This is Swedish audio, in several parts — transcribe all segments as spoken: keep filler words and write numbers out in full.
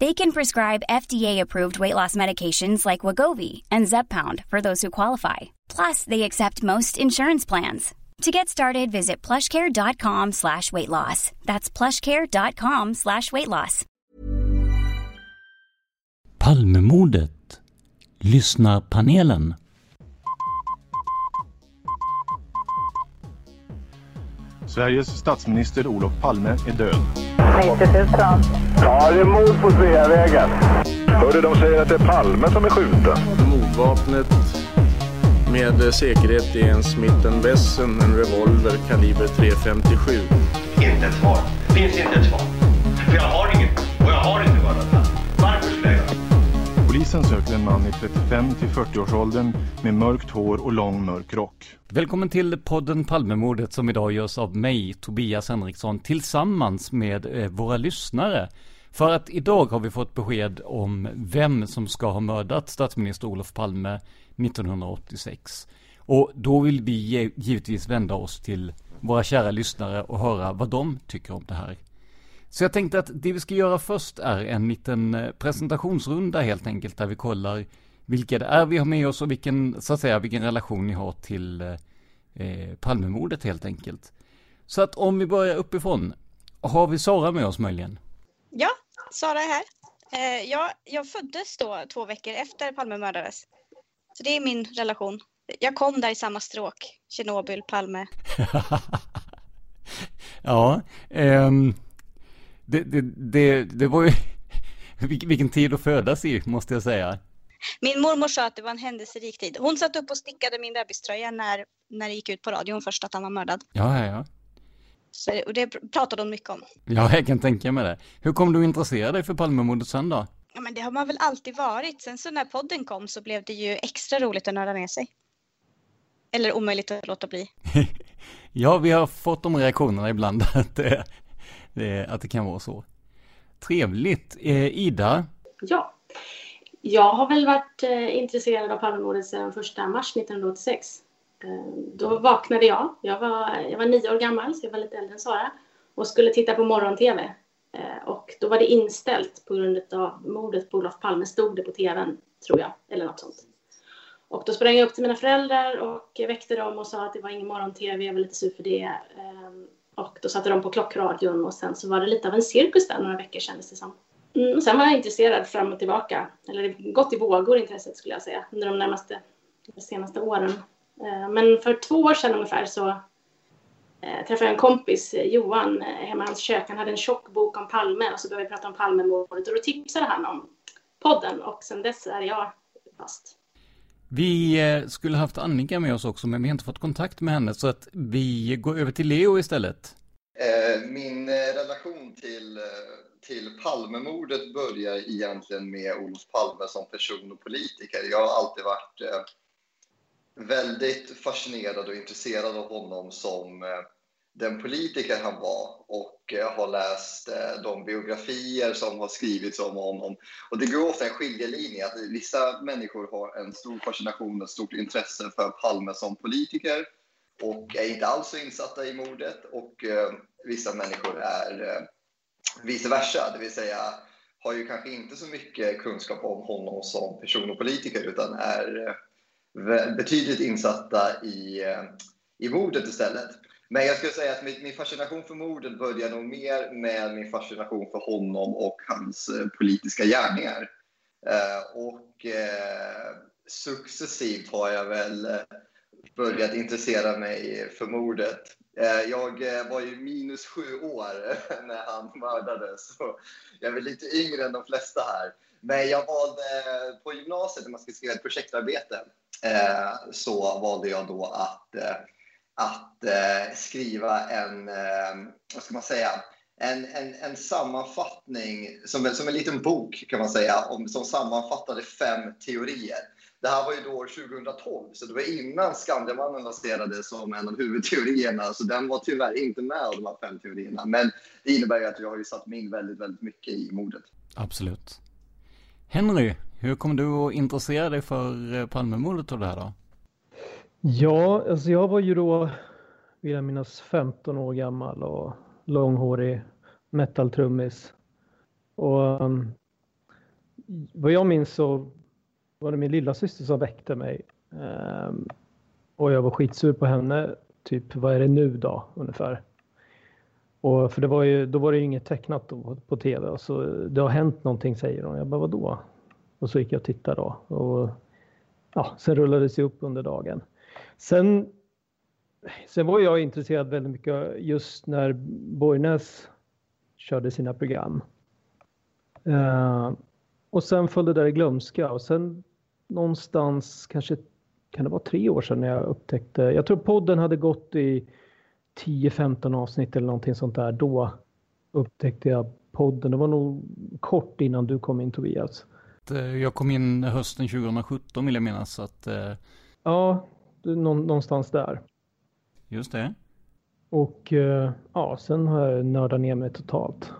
They can prescribe F D A-approved weight loss medications like Wegovi and Zepbound for those who qualify. Plus, they accept most insurance plans. To get started, visit plushcare.com slash weight loss. That's plushcare.com slash weight loss. Palmemordet. Lyssna panelen. Sveriges statsminister Olof Palme är död. nittio tusen. Ja, det är mord på Sveavägen. Hörde de säger att det är Palme som är skjuten. Mordvapnet med säkerhet är en Smith and Wesson, en revolver kaliber tre femtiosju. Inte ett svar. Finns inte ett svar. För jag har inget. Och jag har inte varit. Varför skulle jag? Polisen söker en man i trettiofem till fyrtio års åldern med mörkt hår och lång mörk rock. Välkommen till podden Palmemordet som idag görs av mig, Tobias Henriksson, tillsammans med våra lyssnare. För att idag har vi fått besked om vem som ska ha mördat statsminister Olof Palme nittonhundraåttiosex. Och då vill vi givetvis vända oss till våra kära lyssnare och höra vad de tycker om det här. Så jag tänkte att det vi ska göra först är en liten presentationsrunda helt enkelt, där vi kollar vilka det är vi har med oss och vilken, så att säga, vilken relation ni har till eh, Palmemordet helt enkelt. Så att om vi börjar uppifrån, har vi Sara med oss möjligen? Ja, Sara är här. Eh, jag, jag föddes då två veckor efter Palme mördades. Så det är min relation. Jag kom där i samma stråk, Tjernobyl, Palme. Ja, ehm, det, det, det, det var ju vilken tid att födas i, måste jag säga. Min mormor sa att det var en händelserik tid. Hon satt upp och stickade min bebiströja när, när det gick ut på radion först att han var mördad. Ja, ja, ja. Så, och det pratade hon mycket om. Ja, jag kan tänka mig det. Hur kom du intressera dig för Palmemordet sen då? Ja, men det har man väl alltid varit. Sen så när podden kom så blev det ju extra roligt att nörda ner sig. Eller omöjligt att låta bli. Ja, vi har fått de reaktionerna ibland att det, det, att det kan vara så. Trevligt. Eh, Ida? Ja. Jag har väl varit eh, intresserad av Palmemordet sedan första mars nittonhundraåttiosex. Eh, då vaknade jag. Jag var, jag var nio år gammal, så jag var lite äldre än Sara. Och skulle titta på morgon-tv. Eh, och då var det inställt på grund av mordet på Olof Palme. Stod det på tvn, tror jag. Eller något sånt. Och då sprang jag upp till mina föräldrar och väckte dem och sa att det var ingen morgon-tv. Jag var lite sur för det. Eh, och då satte de på klockradion. Och sen så var det lite av en cirkus där några veckor, kändes det som. Mm, sen var jag intresserad fram och tillbaka, eller gått i vågor intresset skulle jag säga, under de närmaste, de senaste åren. Men för två år sedan ungefär så träffade jag en kompis, Johan, hemma i hans kök. Han hade en tjock bok om Palme och så började vi prata om Palmemordet och då tipsade han om podden och sen dess är jag fast. Vi skulle haft Annika med oss också, men vi har inte fått kontakt med henne så att vi går över till Leo istället. Min relation till... till Palmemordet börjar egentligen med Olof Palme som person och politiker. Jag har alltid varit eh, väldigt fascinerad och intresserad av honom som eh, den politiker han var, och eh, har läst eh, de biografier som har skrivits om honom. Och det går ofta en skiljelinje att vissa människor har en stor fascination, ett stort intresse för Palme som politiker och är inte alls så insatta i mordet, och eh, vissa människor är eh, vice versa, det vill säga har ju kanske inte så mycket kunskap om honom som person och politiker, utan är eh, betydligt insatta i, eh, i mordet istället. Men jag skulle säga att min fascination för mordet börjar nog mer med min fascination för honom och hans politiska gärningar. Och successivt har jag väl börjat intressera mig för mordet. Jag var ju minus sju år när han mördades, så jag är väl lite yngre än de flesta här. Men jag valde på gymnasiet, när man skulle skriva ett projektarbete, så valde jag då att... att eh, skriva en, eh, vad ska man säga, en, en, en sammanfattning, som, som en liten bok kan man säga, om, som sammanfattade fem teorier. Det här var ju då tjugohundratolv, så det var innan Skandiamannen lanserades som en av huvudteorierna, så den var tyvärr inte med av de här fem teorierna. Men det innebär ju att jag har ju satt mig in väldigt, väldigt mycket i mordet. Absolut. Henry, hur kom du att intressera dig för Palmemordet och det här då? Ja, alltså jag var ju då vill jag minnas femton år gammal och långhårig metaltrummis. Och um, vad jag minns så var det min lilla syster som väckte mig. Um, och jag var skitsur på henne, typ vad är det nu då ungefär. Och för det var ju då var det ju inget tecknat då, på tv, och så det har hänt någonting säger hon. Jag bara vadå? Och så gick jag och tittade då, och ja, sen rullade det sig upp under dagen. Sen, sen var jag intresserad väldigt mycket just när Borgnäs körde sina program. Eh, och sen följde det där i glömska. Och sen någonstans, kanske kan det vara tre år sedan när jag upptäckte. Jag tror podden hade gått i tio femton avsnitt eller någonting sånt där. Då upptäckte jag podden. Det var nog kort innan du kom in, Tobias. Jag kom in hösten tjugosjutton vill jag minnas. Att, eh... ja, någonstans där. Just det. Och ja, sen har jag nördat ner mig totalt.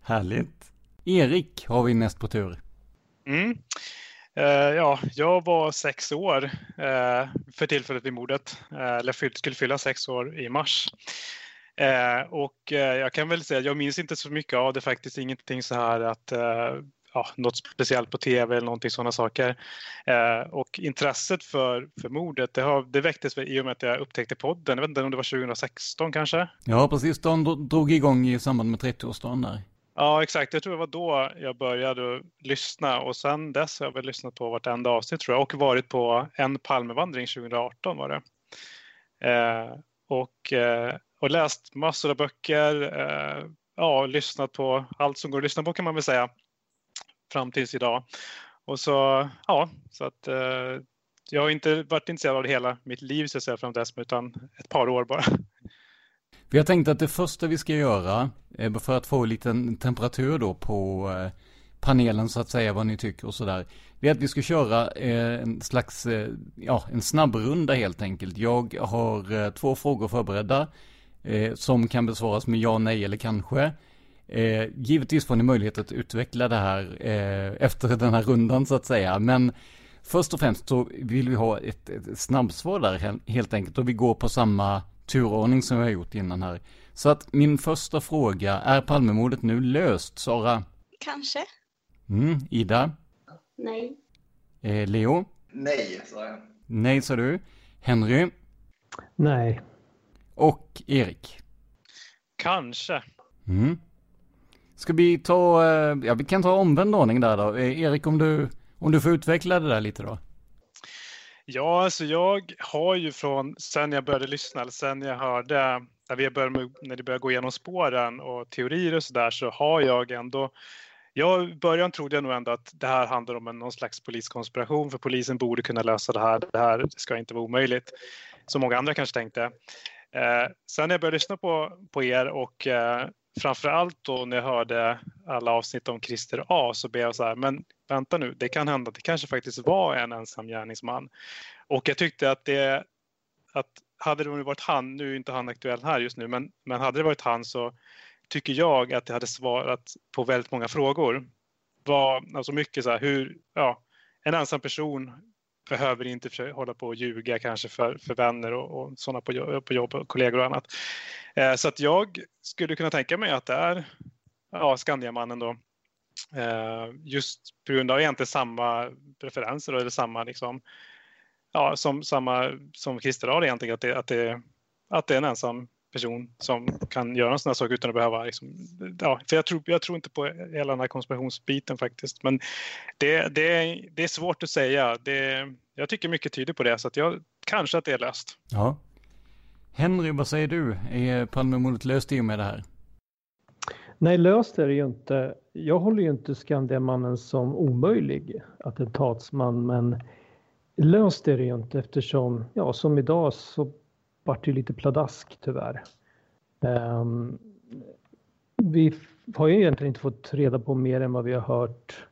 Härligt. Erik har vi näst på tur. Mm. Eh, ja, jag var sex år eh, för tillfället vid mordet. Eh, eller skulle fylla sex år i mars. Eh, och eh, jag kan väl säga att jag minns inte så mycket av det faktiskt. Ingenting så här att... Eh, Ja, något speciellt på tv eller någonting sådana saker. Eh, och intresset för, för mordet, det, har, det väcktes i och med att jag upptäckte podden. Jag vet inte om det var tjugohundrasexton kanske? Ja, precis. De drog igång i samband med trettioårsdagen där. Ja, exakt. Jag tror det var då jag började lyssna. Och sen dess har jag väl lyssnat på vartenda avsnitt tror jag. Och varit på en Palmevandring tjugohundraarton var det. Eh, och, eh, och läst massor av böcker. Eh, ja, lyssnat på allt som går att lyssna på kan man väl säga. Fram tills idag. Och så, ja, så att eh, jag har inte varit intresserad av det hela mitt liv så att säga fram till dess, utan ett par år bara. Vi har tänkt att det första vi ska göra för att få lite temperatur då på panelen så att säga vad ni tycker och sådär. Det är att vi ska köra en slags, ja, en snabbrunda helt enkelt. Jag har två frågor förberedda eh, som kan besvaras med ja, nej eller kanske. Eh, givetvis får ni möjlighet att utveckla det här eh, efter den här rundan så att säga, men först och främst så vill vi ha ett, ett snabbsvar där helt enkelt, och vi går på samma turordning som vi har gjort innan här. Så att min första fråga är: Palmemordet nu löst, Sara? Kanske. Mm, Ida? Nej. eh, Leo? Nej, sa jag. Nej, sa du. Henry? Nej. Och Erik? Kanske. Mm. Ska vi ta, ja vi kan ta omvänd ordning där då. Erik, om du, om du får utveckla det där lite då. Ja, alltså jag har ju från, sen jag började lyssna, sen jag hörde, när vi började, när det började gå igenom spåren och teorier och sådär, så har jag ändå, jag i början trodde jag nog ändå att det här handlar om en, någon slags poliskonspiration, för polisen borde kunna lösa det här, det här ska inte vara omöjligt, som många andra kanske tänkte. Eh, sen när jag började lyssna på, på er och eh, framförallt då när jag hörde alla avsnitt om Christer A, så blev jag så här, men vänta nu, det kan hända att det kanske faktiskt var en ensam gärningsman. Och jag tyckte att det att hade det varit han, nu är inte han aktuell här just nu, men, men hade det varit han så tycker jag att det hade svarat på väldigt många frågor. Var, alltså mycket så här, hur, ja, en ensam person behöver inte försöka hålla på och ljuga kanske för, för vänner och, och sådana på, på jobb och kollegor och annat. Eh, så att jag skulle kunna tänka mig att det är ja, Skandiamannen då. Eh, just på grund av egentligen samma preferenser då, eller samma liksom, ja, som, samma som Christer har egentligen, att det, att, det, att det är en ensam person som kan göra en sån här sak utan att behöva liksom, ja, för jag tror, jag tror inte på hela den här konspirationsbiten faktiskt, men det, det, det är svårt att säga, det, jag tycker mycket tyder på det, så att jag, kanske att det är löst. Ja. Henry, vad säger du? Är Palmemordet löst i och med det här? Nej, löst är det ju inte. Jag håller ju inte Skandiamannen som omöjlig attentatsman, men löst är det ju inte eftersom, ja, som idag så vart det lite pladask tyvärr. Um, vi har ju egentligen inte fått reda på mer än vad vi har hört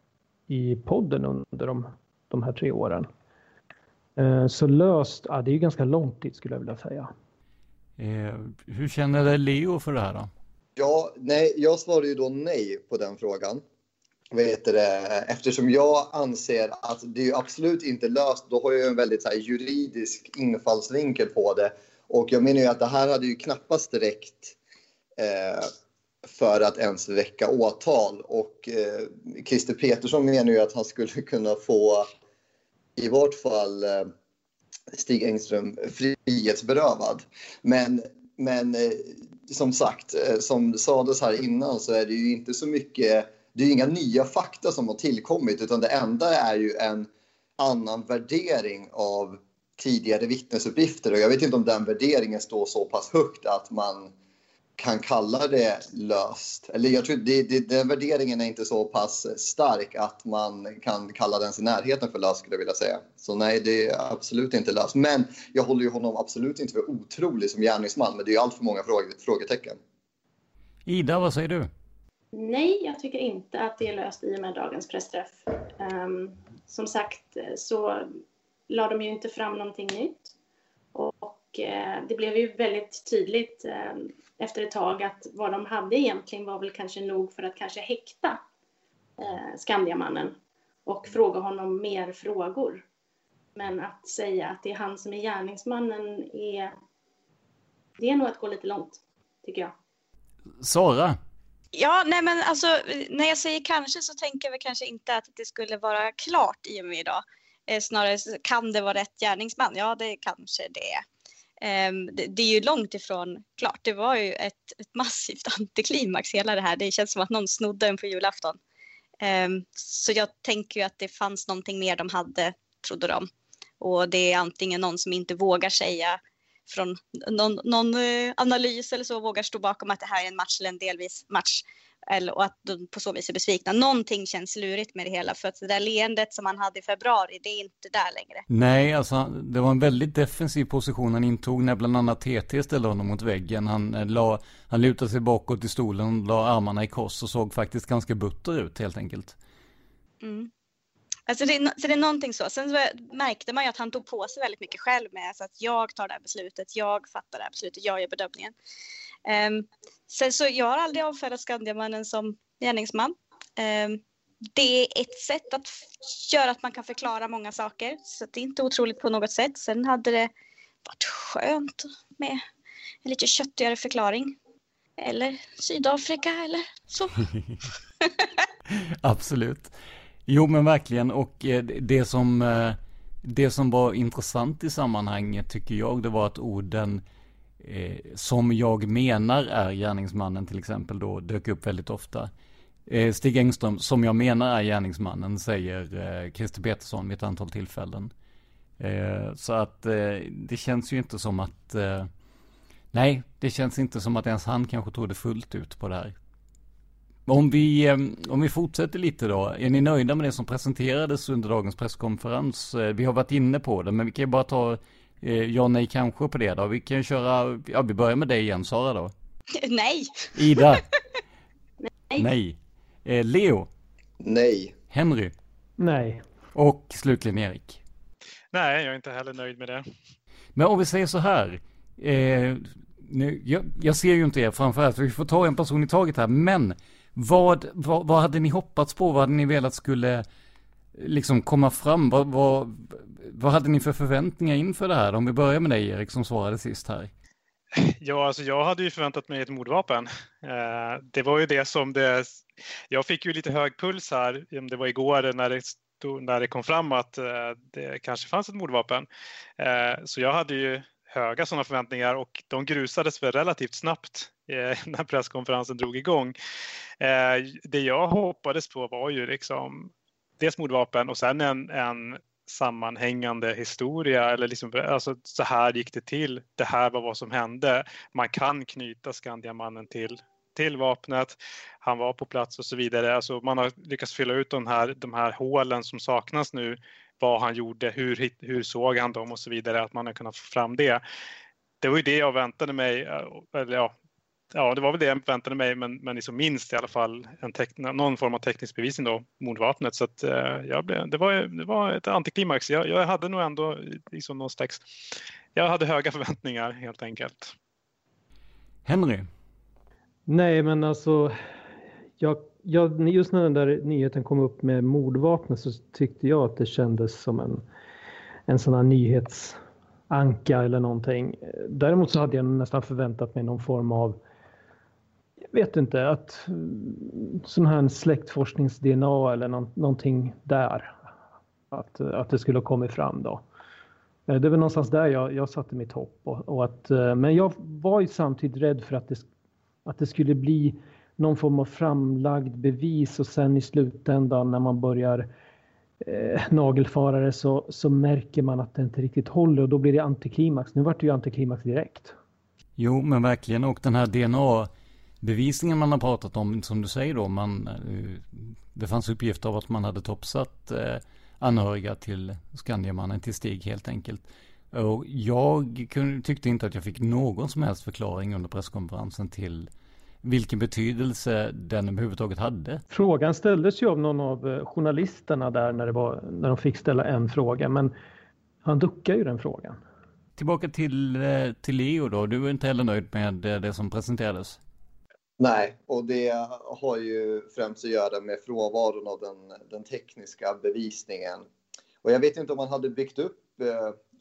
i podden under de, de här tre åren. Uh, så löst, ja, det är ju ganska lång tid skulle jag vilja säga. Eh, hur känner det Leo för det här då? Ja, nej, jag svarade ju då nej på den frågan. Vet du, eftersom jag anser att det är absolut inte löst, då har jag en väldigt så här, juridisk infallsvinkel på det. Och jag menar ju att det här hade ju knappast räckt eh, för att ens väcka åtal. Och eh, Christer Pettersson menar ju att han skulle kunna få i vart fall eh, Stig Engström frihetsberövad. Men... men eh, som sagt, som sades här innan så är det ju inte så mycket, det är inga nya fakta som har tillkommit, utan det enda är ju en annan värdering av tidigare vittnesuppgifter, och jag vet inte om den värderingen står så pass högt att man kan kalla det löst. Eller jag tror det, det, den värderingen är inte så pass stark att man kan kalla den i närheten för löst, skulle jag vilja säga. Så nej, det är absolut inte löst. Men jag håller ju honom absolut inte för otrolig som gärningsman, men det är ju allt för många fråge, frågetecken. Ida, vad säger du? Nej, jag tycker inte att det är löst i och med dagens pressträff. Um, som sagt så la de ju inte fram någonting nytt. Och det blev ju väldigt tydligt efter ett tag att vad de hade egentligen var väl kanske nog för att kanske häkta Skandiamannen och fråga honom mer frågor. Men att säga att det är han som är gärningsmannen är, det är nog att gå lite långt, tycker jag. Sara? Ja, nej men alltså när jag säger kanske så tänker jag kanske inte att det skulle vara klart i och med idag. Snarare kan det vara rätt gärningsman? Ja, det kanske det är. Det är ju långt ifrån klart. Det var ju ett, ett massivt antiklimax hela det här. Det känns som att någon snodde en på julafton. Så jag tänker ju att det fanns någonting mer de hade, trodde de. Och det är antingen någon som inte vågar säga från någon, någon analys eller så, vågar stå bakom att det här är en match eller en delvis match. Eller, och att de på så vis är besvikna. Någonting känns lurigt med det hela. För att det där leendet som han hade i februari, det är inte där längre. Nej, alltså det var en väldigt defensiv position han intog när bland annat T T ställde honom mot väggen. Han, la, han lutade sig bakåt i stolen, la armarna i kors och såg faktiskt ganska butter ut helt enkelt. Mm. Alltså det, så det är någonting så. Sen så märkte man ju att han tog på sig väldigt mycket själv med. Så att jag tar det här beslutet, jag fattar det här beslutet, jag gör bedömningen. Um, sen så jag har aldrig avfärdat Skandiamannen som gärningsman. Um, det är ett sätt att f- göra att man kan förklara många saker. Så det är inte otroligt på något sätt. Sen hade det varit skönt med en lite köttigare förklaring. Eller Sydafrika eller så. Absolut. Jo men verkligen, och det som, det som var intressant i sammanhanget tycker jag, det var att orden eh, som jag menar är gärningsmannen till exempel då dök upp väldigt ofta. Eh, Stig Engström, som jag menar är gärningsmannen, säger eh, Christer Pettersson vid ett antal tillfällen. Eh, så att eh, det känns ju inte som att, eh, nej det känns inte som att ens han kanske trodde fullt ut på det här. Om vi, om vi fortsätter lite då, är ni nöjda med det som presenterades under dagens presskonferens? Vi har varit inne på det, men vi kan ju bara ta ja, nej, kanske på det då. Vi kan köra, ja vi börjar med dig igen Sara då. Nej. Ida. Nej. Nej. Eh, Leo. Nej. Henry. Nej. Och slutligen Erik. Nej, jag är inte heller nöjd med det. Men om vi säger så här, eh, nu, jag, jag ser ju inte er framförallt, vi får ta en person i taget här, men vad, vad, vad hade ni hoppats på? Vad hade ni velat skulle liksom komma fram? Vad, vad, vad hade ni för förväntningar inför det här? Om vi börjar med dig, Erik, som svarade sist här. Ja, alltså jag hade ju förväntat mig ett mordvapen. Eh, det var ju det som det... Jag fick ju lite hög puls här, det var igår när det stod, när det kom fram att eh, det kanske fanns ett mordvapen. Eh, så jag hade ju höga sådana förväntningar och de grusades väl relativt snabbt eh, när presskonferensen drog igång. Eh, det jag hoppades på var ju liksom dels mordvapen och sen en... en sammanhängande historia eller liksom, alltså, så här gick det till, det här var vad som hände, man kan knyta Skandiamannen till, till vapnet, han var på plats och så vidare, alltså, man har lyckats fylla ut de här, de här hålen som saknas nu, vad han gjorde, hur, hur såg han dem och så vidare, att man har kunnat få fram det. Det var ju det jag väntade mig, eller ja, ja det var väl det jag väntade mig, men, men liksom minst i alla fall en teck- någon form av teknisk bevisning då, mordvapnet. Så att, eh, jag blev, det, var, det var ett antiklimax. Jag, jag hade nog ändå liksom någon slags, jag hade höga förväntningar helt enkelt. Henry? Nej, men alltså jag, jag, just när den där nyheten kom upp med mordvapnet så tyckte jag att det kändes som en, en sån här nyhetsanka eller någonting. Däremot så hade jag nästan förväntat mig någon form av, vet inte, att sån här släktforsknings-D N A eller någon, någonting där, att, att det skulle ha kommit fram då. Det var någonstans där jag, jag satte mitt hopp. Och, och att, men jag var ju samtidigt rädd för att det, att det skulle bli någon form av framlagd bevis och sen i slutändan när man börjar eh, nagelfara det så, så märker man att det inte riktigt håller och då blir det antiklimax. Nu var det ju antiklimax direkt. Jo, men verkligen. Och den här D N A... bevisningen man har pratat om, som du säger då, man, det fanns uppgifter av att man hade topsat anhöriga till Skandiamannen, till Stig helt enkelt. Och jag tyckte inte att jag fick någon som helst förklaring under presskonferensen till vilken betydelse den överhuvudtaget hade. Frågan ställdes ju av någon av journalisterna där när, det var, när de fick ställa en fråga, men han duckade ju den frågan. Tillbaka till, till Leo då, du är inte heller nöjd med det som presenterades? Nej, och det har ju främst att göra med frånvaron av den, den tekniska bevisningen. Och jag vet inte om man hade byggt upp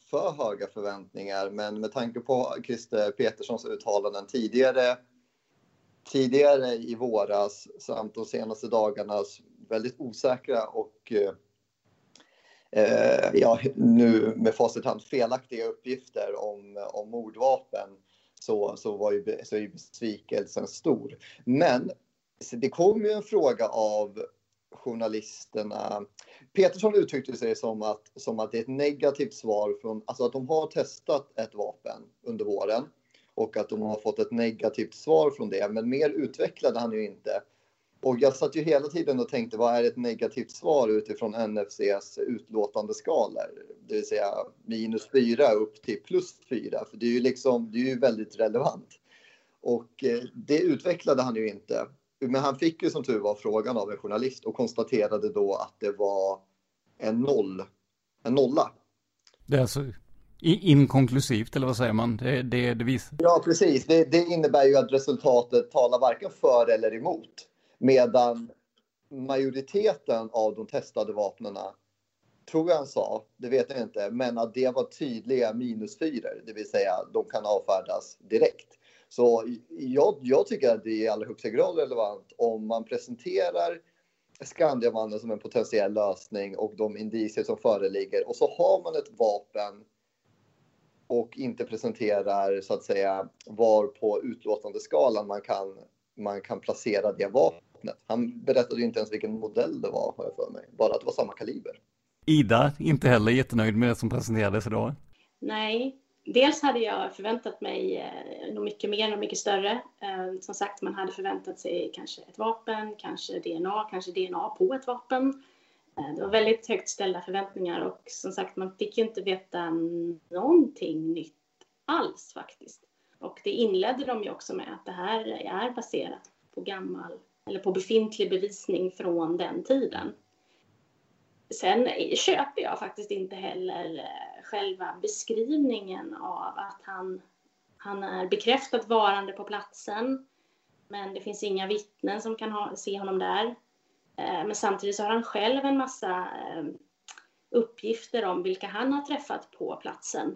för höga förväntningar, men med tanke på Christer Petterssons uttalanden tidigare, tidigare i våras samt de senaste dagarnas väldigt osäkra och eh, ja, nu med facit hand felaktiga uppgifter om, om mordvapen, Så, så var ju, så ju besvikelsen stor. Men det kom ju en fråga av journalisterna. Pettersson uttryckte sig som att, som att det är ett negativt svar från, alltså att de har testat ett vapen under våren och att de har fått ett negativt svar från det. Men mer utvecklade han ju inte. Och jag satt ju hela tiden och tänkte, vad är ett negativt svar utifrån N F C:s utlåtande skalor? Det vill säga minus fyra upp till plus fyra. För det är ju liksom, det är ju väldigt relevant. Och det utvecklade han ju inte. Men han fick ju som tur var frågan av en journalist och konstaterade då att det var en noll. En nolla. Det är alltså inkonklusivt, eller vad säger man? Det, det, det vis- ja, precis. Det, det innebär ju att resultatet talar varken för eller emot. Medan majoriteten av de testade vapnen, tror jag han sa, det vet jag inte, men att det var tydliga minusfyror, det vill säga de kan avfärdas direkt. Så jag, jag tycker att det är i allra högsta grad relevant om man presenterar Skandiamannen som en potentiell lösning och de indicier som föreligger. Och så har man ett vapen och inte presenterar så att säga var på utlåtande skalan man kan... man kan placera det vapnet. Han berättade ju inte ens vilken modell det var, har jag för mig. Bara att det var samma kaliber. Ida, inte heller jättenöjd med det som presenterades idag. Nej, dels hade jag förväntat mig nog mycket mer och mycket större. Som sagt, man hade förväntat sig kanske ett vapen, kanske D N A, kanske D N A på ett vapen. Det var väldigt högt ställda förväntningar och som sagt, man fick ju inte veta någonting nytt alls faktiskt. Och det inledde de ju också med att det här är baserat på gammal eller på befintlig bevisning från den tiden. Sen köper jag faktiskt inte heller själva beskrivningen av att han, han är bekräftat varande på platsen. Men det finns inga vittnen som kan ha, se honom där. Men samtidigt så har han själv en massa uppgifter om vilka han har träffat på platsen.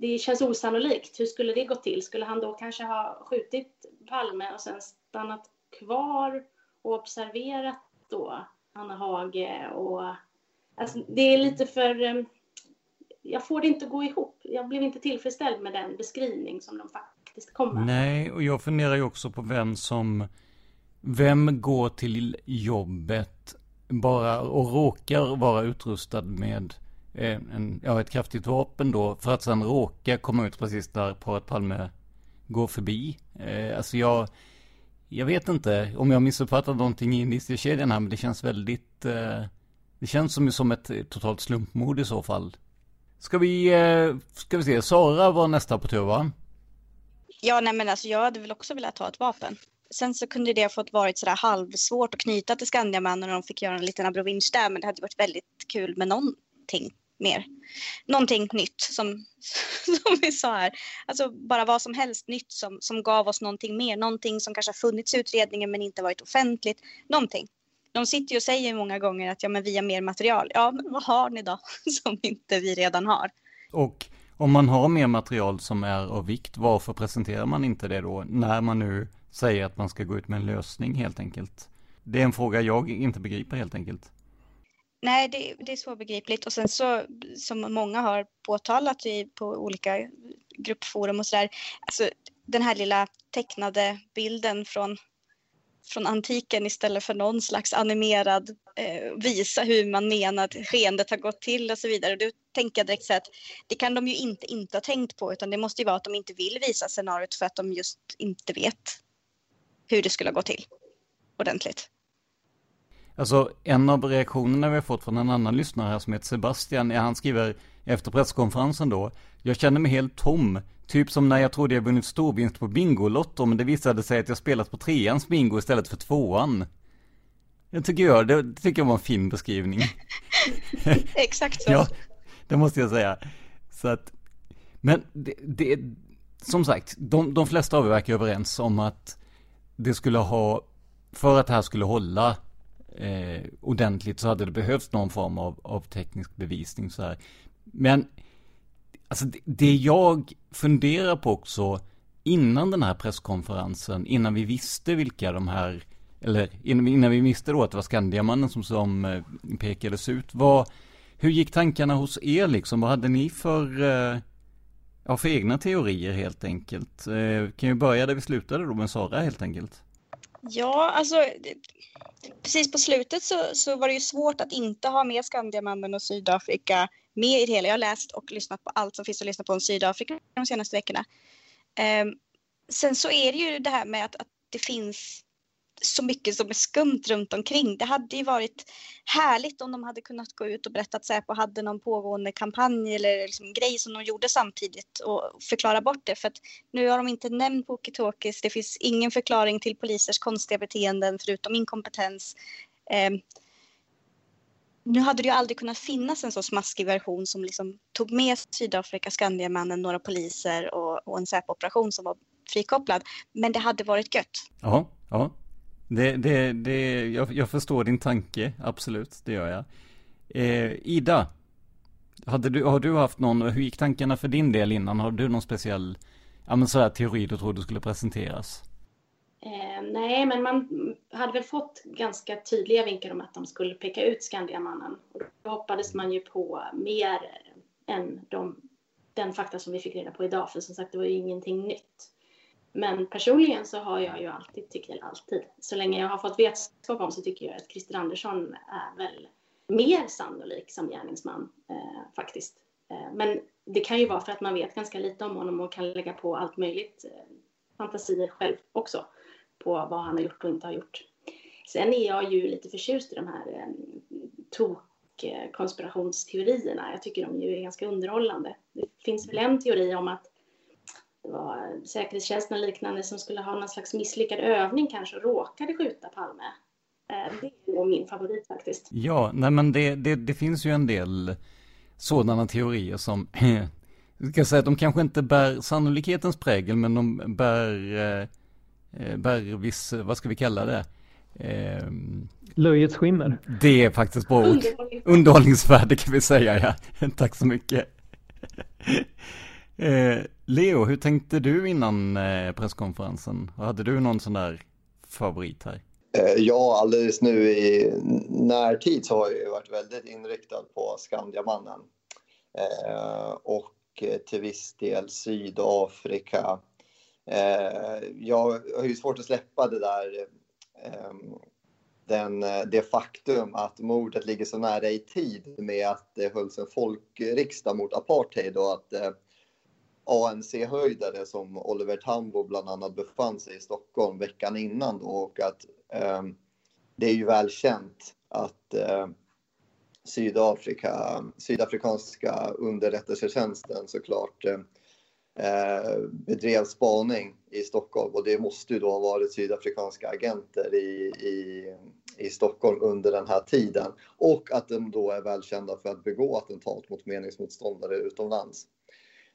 Det känns osannolikt. Hur skulle det gå till? Skulle han då kanske ha skjutit Palme och sen stannat kvar och observerat då Anna Hage? Och alltså, det är lite för... Jag får det inte gå ihop. Jag blev inte tillfredsställd med den beskrivning som de faktiskt kommer. Nej, och jag funderar ju också på vem som... Vem går till jobbet bara och råkar vara utrustad med en, ja, ett kraftigt vapen då, för att sedan råka komma ut precis där paret Palme går förbi. Eh, alltså jag, jag vet inte om jag missuppfattat någonting i indiciekedjan här, men det känns väldigt, eh, det känns som, som ett totalt slumpmord i så fall. Ska vi, eh, ska vi se, Sara var nästa på tur, va? Ja, nej men alltså jag hade väl också velat ha ett vapen. Sen så kunde det ha fått varit sådär halvsvårt att knyta till Skandiamannen och de fick göra en liten abrovinsch där, men det hade varit väldigt kul med någonting mer. Någonting nytt som, som vi sa här. Alltså bara vad som helst nytt som, som gav oss någonting mer. Någonting som kanske har funnits i utredningen men inte varit offentligt. Någonting. De sitter ju och säger många gånger att ja, men vi har mer material. Ja, men vad har ni då som inte vi redan har? Och om man har mer material som är av vikt, varför presenterar man inte det då när man nu säger att man ska gå ut med en lösning helt enkelt? Det är en fråga jag inte begriper helt enkelt. Nej, det, det är svårbegripligt. Och sen så, som många har påtalat i, på olika gruppforum och sådär, alltså den här lilla tecknade bilden från, från antiken istället för någon slags animerad eh, visa hur man menar att skeendet har gått till och så vidare. Och då tänker jag direkt så att det kan de ju inte, inte ha tänkt på, utan det måste ju vara att de inte vill visa scenariot för att de just inte vet hur det skulle gå till ordentligt. Alltså en av reaktionerna vi har fått från en annan lyssnare här som heter Sebastian, han skriver efter presskonferensen då: jag känner mig helt tom, typ som när jag trodde jag vunnit storvinst på Bingolotto, men det visade sig att jag spelat på treans bingo istället för tvåan. Jag tycker jag, det tycker jag var en fin beskrivning. Exakt så. Ja, det måste jag säga. Så att, men det, det, som sagt, de, de flesta av er verkar överens om att det skulle ha, för att det här skulle hålla eh, ordentligt så hade det behövts någon form av, av teknisk bevisning så här. Men alltså det, det jag funderar på också innan den här presskonferensen, innan vi visste vilka de här, eller innan vi visste då att det var Skandiamannen som, som eh, pekades ut, vad, hur gick tankarna hos er liksom? Vad hade ni för, eh, ja, för egna teorier helt enkelt? Eh, kan vi börja där vi slutade då med Sara helt enkelt? Ja, alltså det, precis på slutet så, så var det ju svårt att inte ha med Skandiamannen och Sydafrika med i det hela. Jag har läst och lyssnat på allt som finns att lyssna på om Sydafrika de senaste veckorna. Eh, sen så är det ju det här med att, att det finns så mycket som är skumt runt omkring. Det hade ju varit härligt om de hade kunnat gå ut och berätta att Säpo hade någon pågående kampanj eller liksom grej som de gjorde samtidigt och förklara bort det. För att nu har de inte nämnt walkie-talkies. Det finns ingen förklaring till polisers konstiga beteenden förutom inkompetens. Eh, nu hade det ju aldrig kunnat finnas en så smaskig version som liksom tog med Sydafrika, Skandiamannen, några poliser och, och en Säpo-operation som var frikopplad. Men det hade varit gött. Ja, ja. Det, det, det, jag, jag förstår din tanke, absolut, det gör jag. Eh, Ida, hade du, har du haft någon, hur gick tankarna för din del innan? Har du någon speciell ja, men så här, teori du trodde skulle presenteras? Eh, nej, men man hade väl fått ganska tydliga vinkar om att de skulle peka ut Skandiamannen. Och då hoppades man ju på mer än de, den fakta som vi fick reda på idag, för som sagt det var ju ingenting nytt. Men personligen så har jag ju alltid, tycker jag alltid, så länge jag har fått vetskap om så tycker jag att Christian Andersson är väl mer sannolik som gärningsman eh, faktiskt. Eh, men det kan ju vara för att man vet ganska lite om honom och kan lägga på allt möjligt eh, fantasier själv också på vad han har gjort och inte har gjort. Sen är jag ju lite förtjust i de här eh, tok-konspirationsteorierna. Jag tycker de ju är ganska underhållande. Det finns väl en teori om att det var säkerhetstjänsten och liknande som skulle ha någon slags misslyckad övning kanske och råkade skjuta Palme. Det och min favorit faktiskt. Ja, nej men det, det, det finns ju en del sådana teorier som, jag ska säga att de kanske inte bär sannolikhetens prägel, men de bär, eh, bär viss, vad ska vi kalla det? Eh, Löjets skimmer. Det är faktiskt bra ord. Underhållningsvärde kan vi säga, ja. Tack så mycket. Eh, Leo, hur tänkte du innan eh, presskonferensen? Hade du någon sån där favorit här? Eh, ja, alldeles nu i närtid så har jag varit väldigt inriktad på Skandiamannen. Eh, och till viss del Sydafrika. Eh, jag har ju svårt att släppa det där, eh, den, det faktum att mordet ligger så nära i tid med att det hölls en folkriksdag mot apartheid och att eh, A N C-höjdare som Oliver Tambo bland annat befann sig i Stockholm veckan innan då, och att eh, det är ju väl känt att eh, Sydafrika, sydafrikanska underrättelsetjänsten såklart eh, bedrev spaning i Stockholm, och det måste ju då ha varit sydafrikanska agenter i, i, i Stockholm under den här tiden, och att de då är välkända för att begå attentat mot meningsmotståndare utomlands.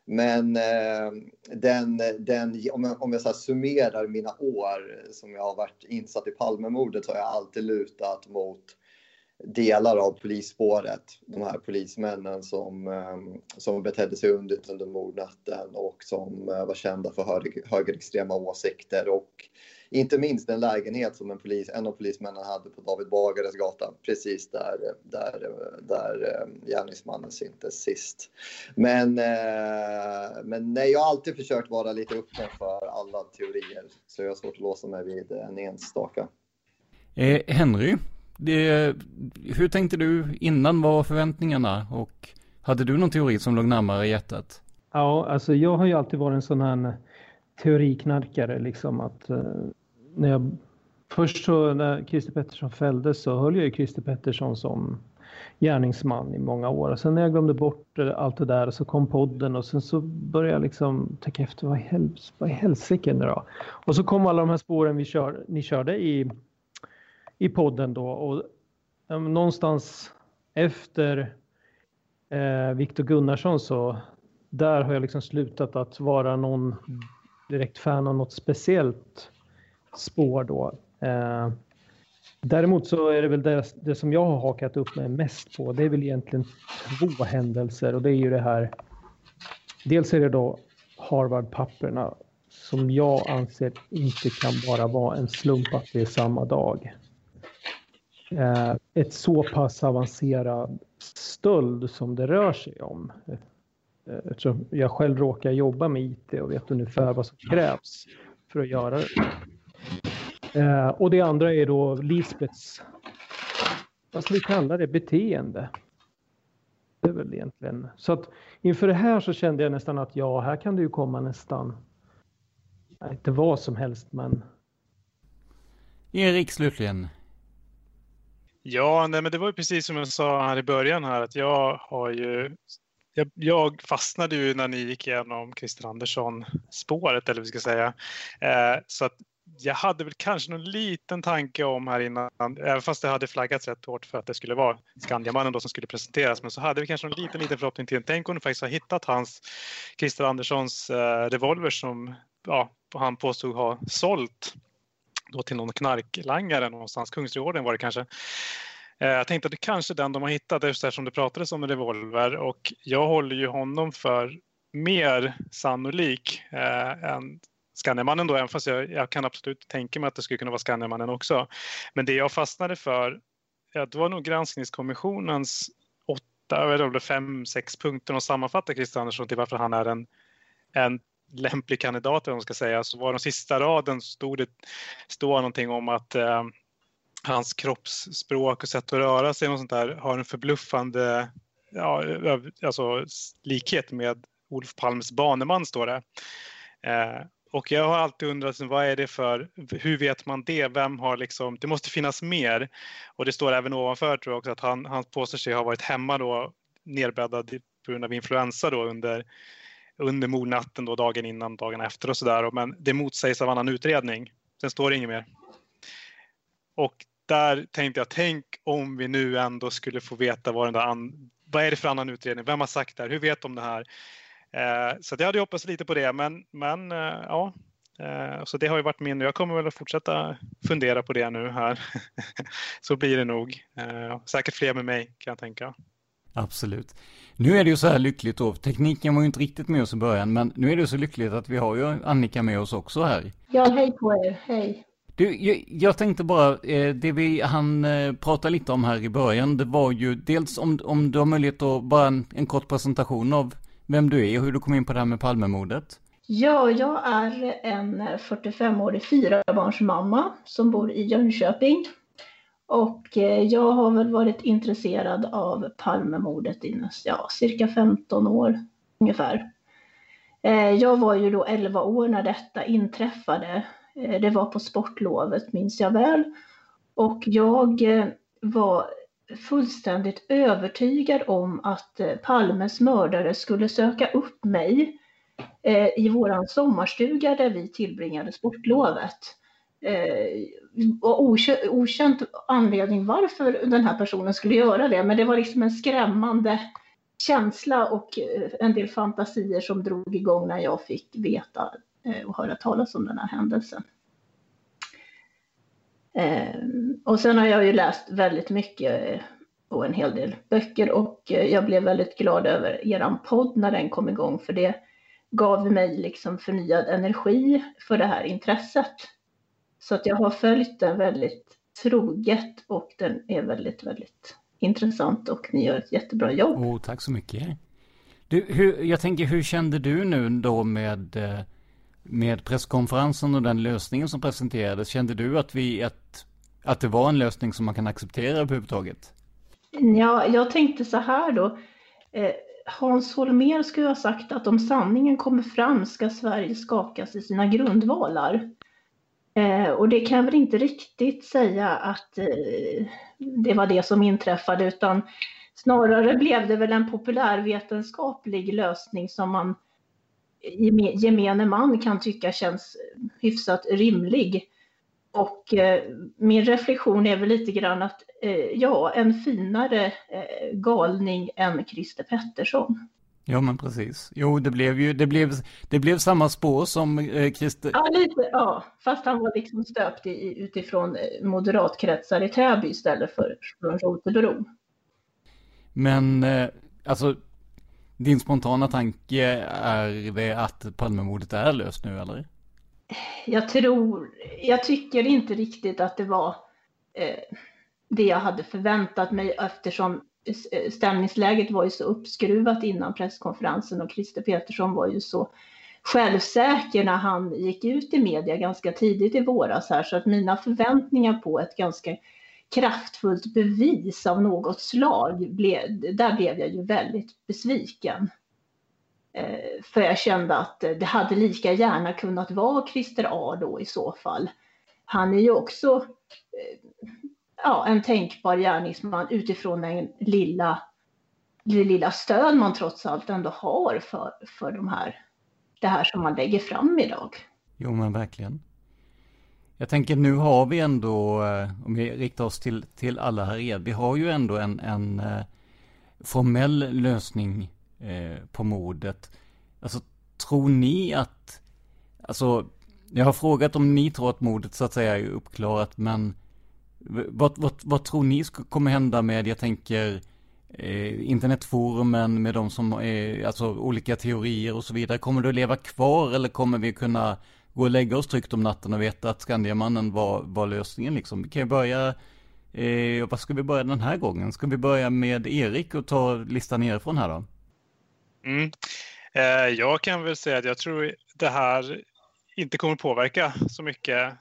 Men eh, den, den, om jag, om jag så här summerar mina år som jag har varit insatt i Palmemordet, så har jag alltid lutat mot delar av polisspåret. De här polismännen som, som betedde sig undligt under mordnatten och som var kända för hög, högerextrema åsikter. Och inte minst den lägenhet som en, polis, en av polismännen hade på David Bagares gata. Precis där, där, där gärningsmannen syntes sist. Men, men nej, jag har alltid försökt vara lite öppen för alla teorier. Så jag har svårt att låsa mig vid en enstaka. Eh, Henry? Det, hur tänkte du innan, vad var förväntningarna, och hade du någon teori som låg närmare hjärtat? Ja, alltså jag har ju alltid varit en sån här teoriknarkare liksom, att eh, när jag först så när Christer Pettersson fälldes så höll jag ju Christer Pettersson som gärningsman i många år, och sen när jag glömde bort allt det där så kom podden, och sen så började jag liksom tänka efter, vad häls- vad är hälsiken nu då? Och så kom alla de här spåren vi kör, ni körde i i podden då, och äm, någonstans efter eh, Viktor Gunnarsson, så där har jag liksom slutat att vara någon direkt fan av något speciellt spår då. Eh, däremot så är det väl det, det som jag har hakat upp mig mest på, det är väl egentligen två händelser, och det är ju det här, dels är det då Harvard-papperna som jag anser inte kan bara vara en slump att det är samma dag. Eh, ett så pass avancerad stöld som det rör sig om. Eh, eftersom jag själv råkar jobba med I T och vet ungefär vad som krävs för att göra det. Eh, och det andra är då Lisbeths, vad ska vi kalla det, beteende. Det är väl egentligen. Så att inför det här så kände jag nästan att ja, här kan det ju komma nästan inte vad som helst, men... Erik slutligen. Ja, nej, men det var ju precis som jag sa här i början här, att jag har ju... Jag, jag fastnade ju när ni gick igenom Christian Andersson-spåret, eller vi ska säga. Eh, så att jag hade väl kanske någon liten tanke om här innan, även fast det hade flaggats rätt hårt för att det skulle vara Skandiamannen då som skulle presenteras, men så hade vi kanske någon liten, liten förhoppning till en, tänk om de faktiskt har hittat hans Christian Anderssons eh, revolver som... Ja, han påstod ha sålt då till någon knarklangare någonstans. Kungsträdgården var det kanske. Eh, jag tänkte att det kanske den de har hittat, eftersom det pratades om en revolver. Och jag håller ju honom för mer sannolik eh, än Skandiamannen då. Även fast jag, jag kan absolut tänka mig att det skulle kunna vara Skandiamannen också. Men det jag fastnade för, ja, det var nog granskningskommissionens åtta, fem, sex punkter. Och sammanfattar Christian Andersson till varför han är en... en lämplig kandidat, om man ska säga, så var den sista raden stod det står någonting om att eh, hans kroppsspråk och sätt att röra sig och sånt där har en förbluffande, ja, alltså likhet med Olof Palmes baneman, står det. Eh, och jag har alltid undrat, vad är det för, hur vet man det? Vem har liksom, det måste finnas mer. Och det står även ovanför, tror jag också, att han, han påstår sig ha varit hemma då, nedbäddad på grund av influensa då under under mordnatten då, dagen innan, dagen efter och sådär. Men det motsägs av annan utredning. Sen står det inget mer. Och där tänkte jag, tänk om vi nu ändå skulle få veta vad, den där an- vad är det för annan utredning, vem har sagt det här, hur vet de det här? Eh, så jag hade hoppats lite på det, men, men eh, ja, eh, så det har ju varit min, jag kommer väl att fortsätta fundera på det nu här, så blir det nog, eh, säkert fler med mig kan jag tänka. Absolut. Nu är det ju så här lyckligt då. Tekniken var ju inte riktigt med oss i början, men nu är det så lyckligt att vi har ju Annika med oss också här. Ja, hej på er. Hej. Du, jag, jag tänkte bara, eh, det vi han eh, pratade lite om här i början, det var ju dels om, om du har möjlighet att bara en, en kort presentation av vem du är och hur du kom in på det här med Palmemordet. Ja, jag är en fyrtiofemårig fyrabarnsmamma som bor i Jönköping. Och jag har väl varit intresserad av Palmemordet i ja, cirka femton år ungefär. Jag var ju då elva år när detta inträffade. Det var på sportlovet, minns jag väl. Och jag var fullständigt övertygad om att Palmes mördare skulle söka upp mig i våran sommarstuga där vi tillbringade sportlovet. Och okänd anledning varför den här personen skulle göra det, men det var liksom en skrämmande känsla och en del fantasier som drog igång när jag fick veta och höra talas om den här händelsen. Och sen har jag ju läst väldigt mycket och en hel del böcker, och jag blev väldigt glad över eran podd när den kom igång, för det gav mig liksom förnyad energi för det här intresset. Så att jag har följt den väldigt troget och den är väldigt, väldigt intressant och ni gör ett jättebra jobb. Oh, tack så mycket. Du, hur, jag tänker, hur kände du nu då med, med presskonferensen och den lösningen som presenterades? Kände du att, vi, att, att det var en lösning som man kan acceptera överhuvudtaget? Ja, jag tänkte så här då. Eh, Hans Holmér skulle ha sagt att om sanningen kommer fram ska Sverige skakas i sina grundvalar. Eh, och det kan jag väl inte riktigt säga att eh, det var det som inträffade, utan snarare blev det väl en populärvetenskaplig lösning som man gemene man kan tycka känns hyfsat rimlig. Och eh, min reflektion är väl lite grann att eh, ja, en finare eh, galning än Christer Pettersson. Ja, men precis. Jo, det blev ju det blev, det blev samma spår som eh, Christer... Ja, lite, ja, fast han var liksom stöpt i, utifrån moderatkretsar i Täby istället för från Rotebro. Men, eh, alltså, din spontana tanke är det att Palmemordet är löst nu, eller? Jag tror, jag tycker inte riktigt att det var eh, det jag hade förväntat mig, eftersom stämningsläget var ju så uppskruvat innan presskonferensen och Christer Pettersson var ju så självsäker när han gick ut i media ganska tidigt i våras här, så att mina förväntningar på ett ganska kraftfullt bevis av något slag, blev, där blev jag ju väldigt besviken. För jag kände att det hade lika gärna kunnat vara Christer A då i så fall. Han är ju också... Ja, en tänkbar gärningsman utifrån den lilla, lilla stöd man trots allt ändå har för, för de här, det här som man lägger fram idag. Jo, men verkligen. Jag tänker, nu har vi ändå, om vi riktar oss till, till alla här er, vi har ju ändå en, en formell lösning på mordet. Alltså, tror ni att, alltså, jag har frågat om ni tror att mordet så att säga är uppklarat, men Vad, vad, vad tror ni kommer hända med, jag tänker, eh, internetforumen med de som, eh, alltså olika teorier och så vidare? Kommer du leva kvar, eller kommer vi kunna gå och lägga oss tryggt om natten och veta att Skandiamannen var, var lösningen liksom? Kan vi börja, eh, vad ska vi börja den här gången? Ska vi börja med Erik och ta listan nerifrån här då? Mm. Eh, jag kan väl säga att jag tror det här inte kommer påverka så mycket.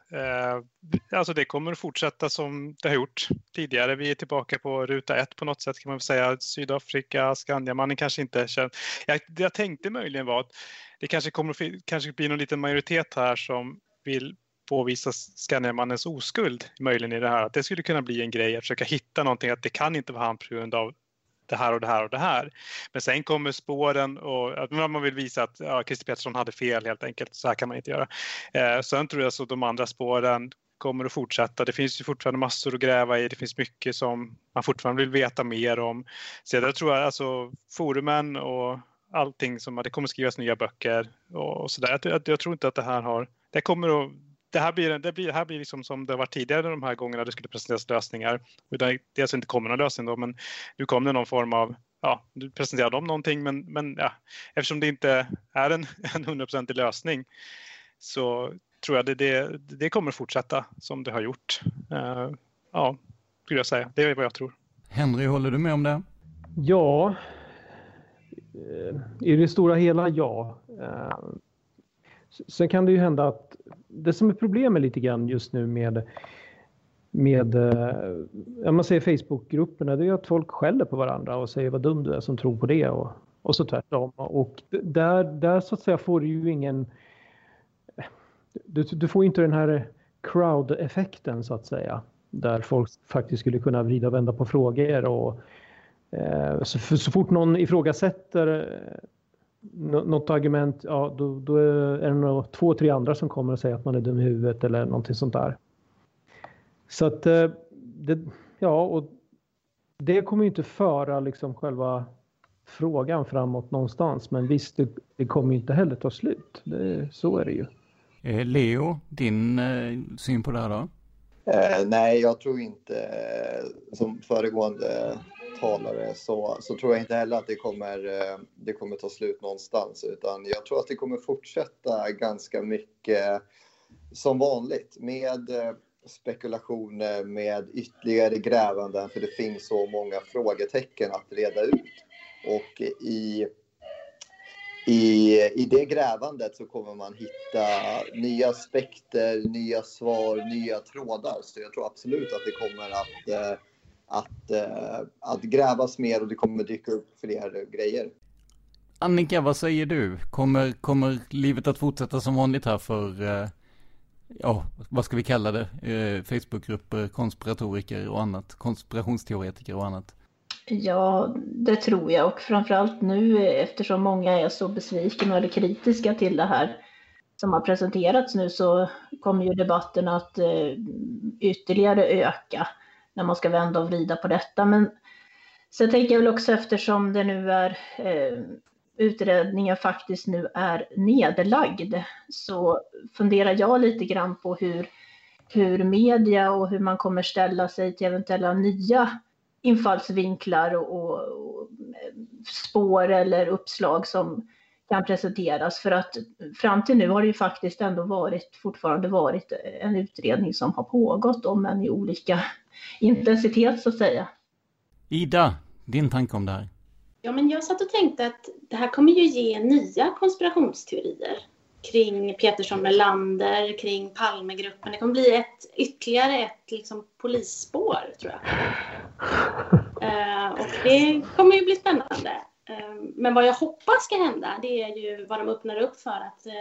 Alltså det kommer fortsätta som det har gjort tidigare. Vi är tillbaka på ruta ett på något sätt, kan man väl säga. Sydafrika, Skandiamannen kanske inte känns. Jag, det jag tänkte möjligen var att det kanske kommer kanske blir någon liten majoritet här som vill påvisa Skandiamannens oskuld möjligen i det här. Att det skulle kunna bli en grej att försöka hitta någonting, att det kan inte vara han på grund av det här och det här och det här. Men sen kommer spåren och att man vill visa att ja, Christer Pettersson hade fel helt enkelt. Så här kan man inte göra. Eh, sen tror jag så de andra spåren kommer att fortsätta. Det finns ju fortfarande massor att gräva i. Det finns mycket som man fortfarande vill veta mer om. Så jag tror att alltså, forumen och allting som det kommer skrivas nya böcker och sådär. Jag, jag tror inte att det här har... Det kommer att... Det här blir, det blir, det här blir liksom som det var tidigare de här gångerna det skulle presenteras lösningar. Utan dels inte kommer någon lösning då, men nu kom det någon form av, ja, du presenterade om någonting. Men, men ja, eftersom det inte är en, en hundraprocentig lösning så tror jag det, det, det kommer fortsätta som det har gjort. Uh, ja, skulle jag säga. Det är vad jag tror. Henry, håller du med om det? Ja, i det stora hela ja. Uh, sen kan det ju hända att det som är problemet lite grann just nu med, med om man säger Facebookgrupperna, det är att folk skäller på varandra och säger vad dum du är som tror på det och, och så tvärtom. Och där, där så att säga får du ju ingen, du, du får inte den här crowd-effekten så att säga. Där folk faktiskt skulle kunna vrida och vända på frågor och eh, så, så fort någon ifrågasätter något argument, ja, då, då är det några, två, tre andra som kommer och säger att man är dum i huvudet eller någonting sånt där. Så att det, ja, och det kommer ju inte föra liksom själva frågan framåt någonstans, men visst, det, det kommer ju inte heller ta slut. Det, så är det ju. Leo, din syn på det här då? Eh, nej, jag tror inte, som föregående talare, så, så tror jag inte heller att det kommer, det kommer ta slut någonstans, utan jag tror att det kommer fortsätta ganska mycket som vanligt med spekulationer, med ytterligare grävanden, för det finns så många frågetecken att reda ut, och i I, I det grävandet så kommer man hitta nya aspekter, nya svar, nya trådar. Så jag tror absolut att det kommer att, att, att grävas mer och det kommer dyka upp fler grejer. Annika, vad säger du? Kommer, kommer livet att fortsätta som vanligt här för, ja, vad ska vi kalla det? Facebookgrupper, konspiratoriker och annat, konspirationsteoretiker och annat. Ja, det tror jag, och framförallt nu eftersom många är så besvikna eller kritiska till det här som har presenterats nu, så kommer ju debatten att eh, ytterligare öka när man ska vända och vrida på detta. Men sen tänker jag väl också, eftersom det nu är eh, utredningen faktiskt nu är nedlagd, så funderar jag lite grann på hur, hur media och hur man kommer ställa sig till eventuella nya infallsvinklar och, och, och spår eller uppslag som kan presenteras. För att fram till nu har det ju faktiskt ändå varit, fortfarande varit en utredning som har pågått om en i olika intensitet så att säga. Ida, din tanke om det här? Ja, men jag satt och tänkte att det här kommer ju ge nya konspirationsteorier kring Pettersson med Lander, kring Palmegruppen. Det kommer bli ett, ytterligare ett liksom, polisspår, tror jag. Uh, och det kommer ju bli spännande. Uh, men vad jag hoppas ska hända, det är ju vad de öppnar upp för. Att uh,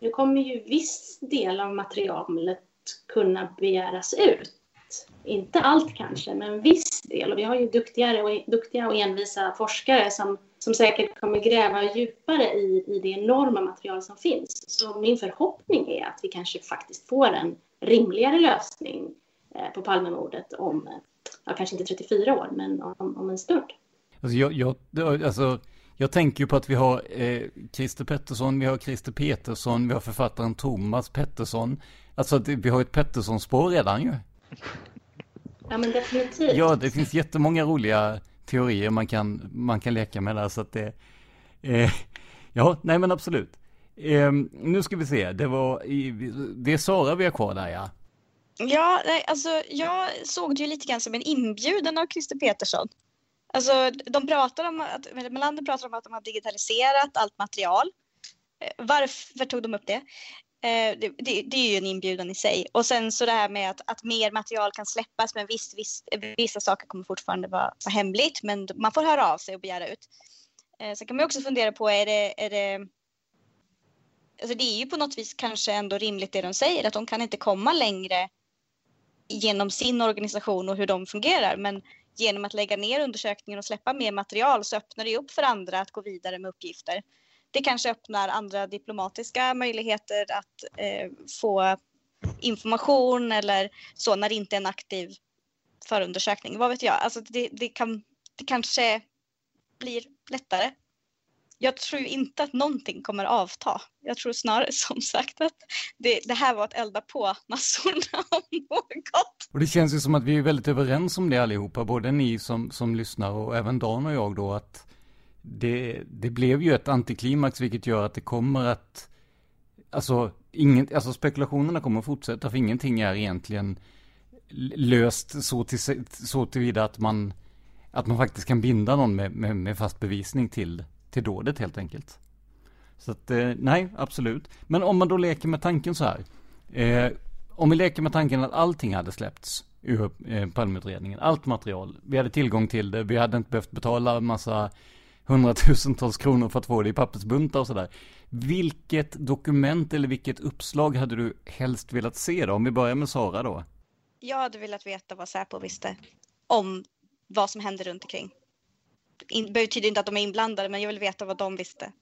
nu kommer ju viss del av materialet kunna begäras ut. Inte allt kanske, men viss del. Och vi har ju duktigare och, duktiga och envisa forskare som som säkert kommer gräva djupare i, i det enorma material som finns. Så min förhoppning är att vi kanske faktiskt får en rimligare lösning på Palmemordet om, ja, kanske inte trettiofyra år, men om, om en stund. Alltså jag, jag, alltså, jag tänker ju på att vi har eh, Christer Pettersson, vi har Christer Pettersson, vi har författaren Thomas Pettersson. Alltså att vi har ett Pettersson-spår redan ju. Ja, men definitivt. Ja, det finns jättemånga roliga teorier man kan, man kan leka med där, så att det, eh, ja, nej men absolut. Eh, nu ska vi se, det var i, det är Sara vi har kvar där, ja. Ja, nej, alltså jag såg det ju lite grann som en inbjudan av Christer Pettersson. Alltså de pratar om att, Melander pratar om att de har digitaliserat allt material. Varför tog de upp det? Eh, det, det, det är ju en inbjudan i sig. Och sen så det här med att, att mer material kan släppas, men viss, viss, vissa saker kommer fortfarande vara, vara hemligt, men man får höra av sig och begära ut. Eh, sen kan man också fundera på, är det, är det, alltså det är ju på något vis kanske ändå rimligt det de säger, att de kan inte komma längre genom sin organisation och hur de fungerar, men genom att lägga ner undersökningen och släppa mer material så öppnar det upp för andra att gå vidare med uppgifter. Det kanske öppnar andra diplomatiska möjligheter att eh, få information eller så när det inte är en aktiv förundersökning. Vad vet jag? Alltså det, det, kan, det kanske blir lättare. Jag tror inte att någonting kommer avta. Jag tror snarare som sagt att det, det här var att elda på massorna om något. Och det känns ju som att vi är väldigt överens om det allihopa. Både ni som, som lyssnar och även Dan och jag då. Att det, det blev ju ett antiklimax vilket gör att det kommer att... Alltså, ingen, alltså spekulationerna kommer att fortsätta. För ingenting är egentligen löst så, till, så tillvida att man, att man faktiskt kan binda någon med, med, med fast bevisning till till dådet helt enkelt. Så att, eh, nej, absolut. Men om man då leker med tanken så här. Eh, om vi leker med tanken att allting hade släppts ur eh, Palmeutredningen. Allt material. Vi hade tillgång till det. Vi hade inte behövt betala massa hundratusentals kronor för att få det i pappersbuntar och sådär. Vilket dokument eller vilket uppslag hade du helst velat se då? Om vi börjar med Sara då. Jag hade velat veta vad Säpo visste om vad som hände runt omkring. Det betyder inte att de är inblandade, men jag vill veta vad de visste.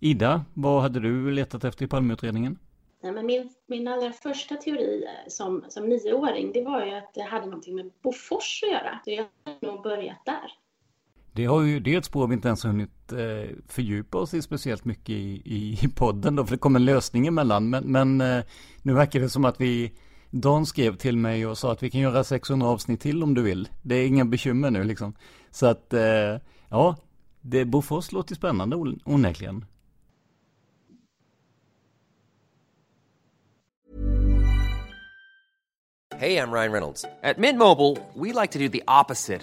Ida, vad hade du letat efter i Palmeutredningen? Nej, men min, min allra första teori som, som nioåring, det var ju att det hade någonting med Bofors att göra. Så jag hade nog börjat där. Det, har ju, det är ett spår vi inte ens har hunnit eh, fördjupa oss i speciellt mycket i, i, i podden. Då, för det kom en lösning emellan. Men, men eh, nu verkar det som att vi... Dan skrev till mig och sa att vi kan göra sexhundra avsnitt till om du vill. Det är inga bekymmer nu liksom. Så att, eh, ja, det, Bofors låter spännande onekligen. Hey, I'm Ryan Reynolds. At Mint Mobile, we like to do the opposite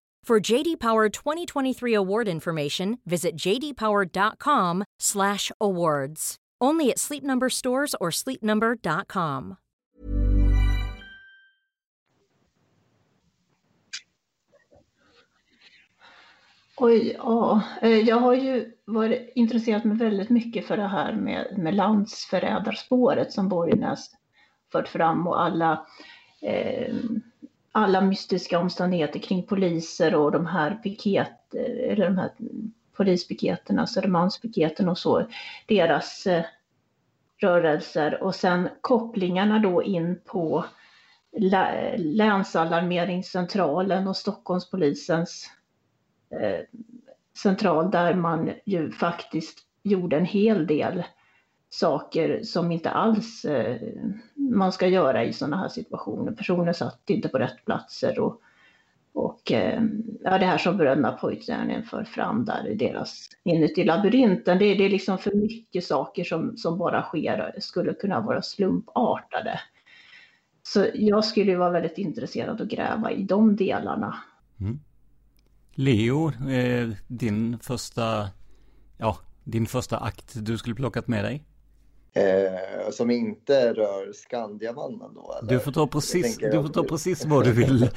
For J D. Power twenty twenty-three award information, visit jdpower.com slash awards. Only at Sleep Number stores or sleep number dot com. Oj, ja. Jag har ju varit intresserat mig väldigt mycket för det här med, med landsförrädarspåret som Borgnäs fört fram och alla... Eh, alla mystiska omständigheter kring poliser och de här piket, eller de här polispiketerna, Södermalmspiketen och så, deras rörelser och sen kopplingarna då in på länsalarmeringscentralen och Stockholmspolisens central där man ju faktiskt gjorde en hel del saker som inte alls eh, man ska göra i sådana här situationer. Personer satt inte på rätt platser och, och eh, ja, det här som bröderna Pojtjärnen för fram där i deras inuti labyrinten. Det, det är liksom för mycket saker som, som bara sker skulle kunna vara slumpartade. Så jag skulle ju vara väldigt intresserad att gräva i de delarna. Mm. Leo, eh, din första ja, din första akt du skulle plockat med dig? Eh, som inte rör Skandiamannen då? Eller? Du får ta precis, du får ta precis vad du vill. eh,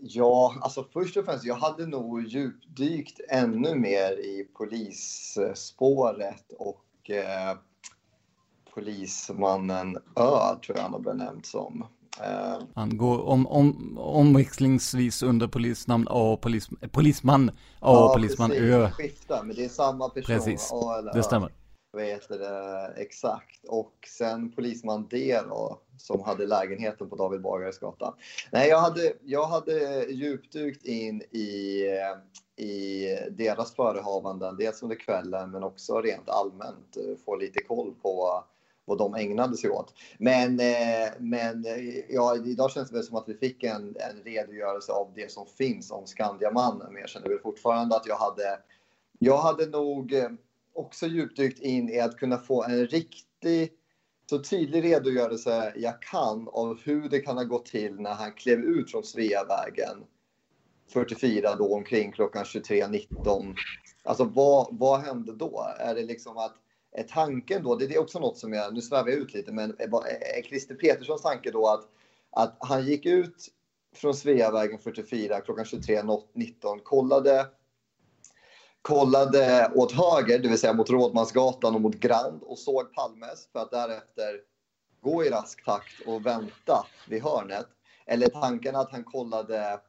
ja, alltså först och främst, jag hade nog djupdykt ännu mer i polisspåret och eh, polismannen Ö tror jag han har benämnt som. Han går om, om, omväxlingsvis under polisnamn A och polis, polisman A ja, och polisman precis. Ö. Skiftar, men det är samma person. Precis, A eller det stämmer. Vad heter det exakt? Och sen polisman D då, som hade lägenheten på David Bagares gata. Nej, jag hade, jag hade djupdykt in i, i deras förehavanden. Dels under kvällen men också rent allmänt. Få lite koll på vad de ägnade sig åt. Men, men ja, idag känns det väl som att vi fick en, en redogörelse av det som finns om Skandiamannen. Men jag känner väl fortfarande att jag hade, jag hade nog också djupdykt in i att kunna få en riktig, så tydlig redogörelse jag kan av hur det kan ha gått till när han klev ut från Sveavägen fyrtiofyra då omkring klockan tjugotre nitton. Alltså vad, vad hände då? Är det liksom att tanken då, det är också något som jag, nu svävar jag ut lite, men är Christer Petterssons tanke då att, att han gick ut från Sveavägen fyrtiofyra klockan tjugotre nitton, kollade kollade åt höger, det vill säga mot Rådmansgatan och mot Grand, och såg Palmes för att därefter gå i rask takt och vänta vid hörnet? Eller tanken att han kollade,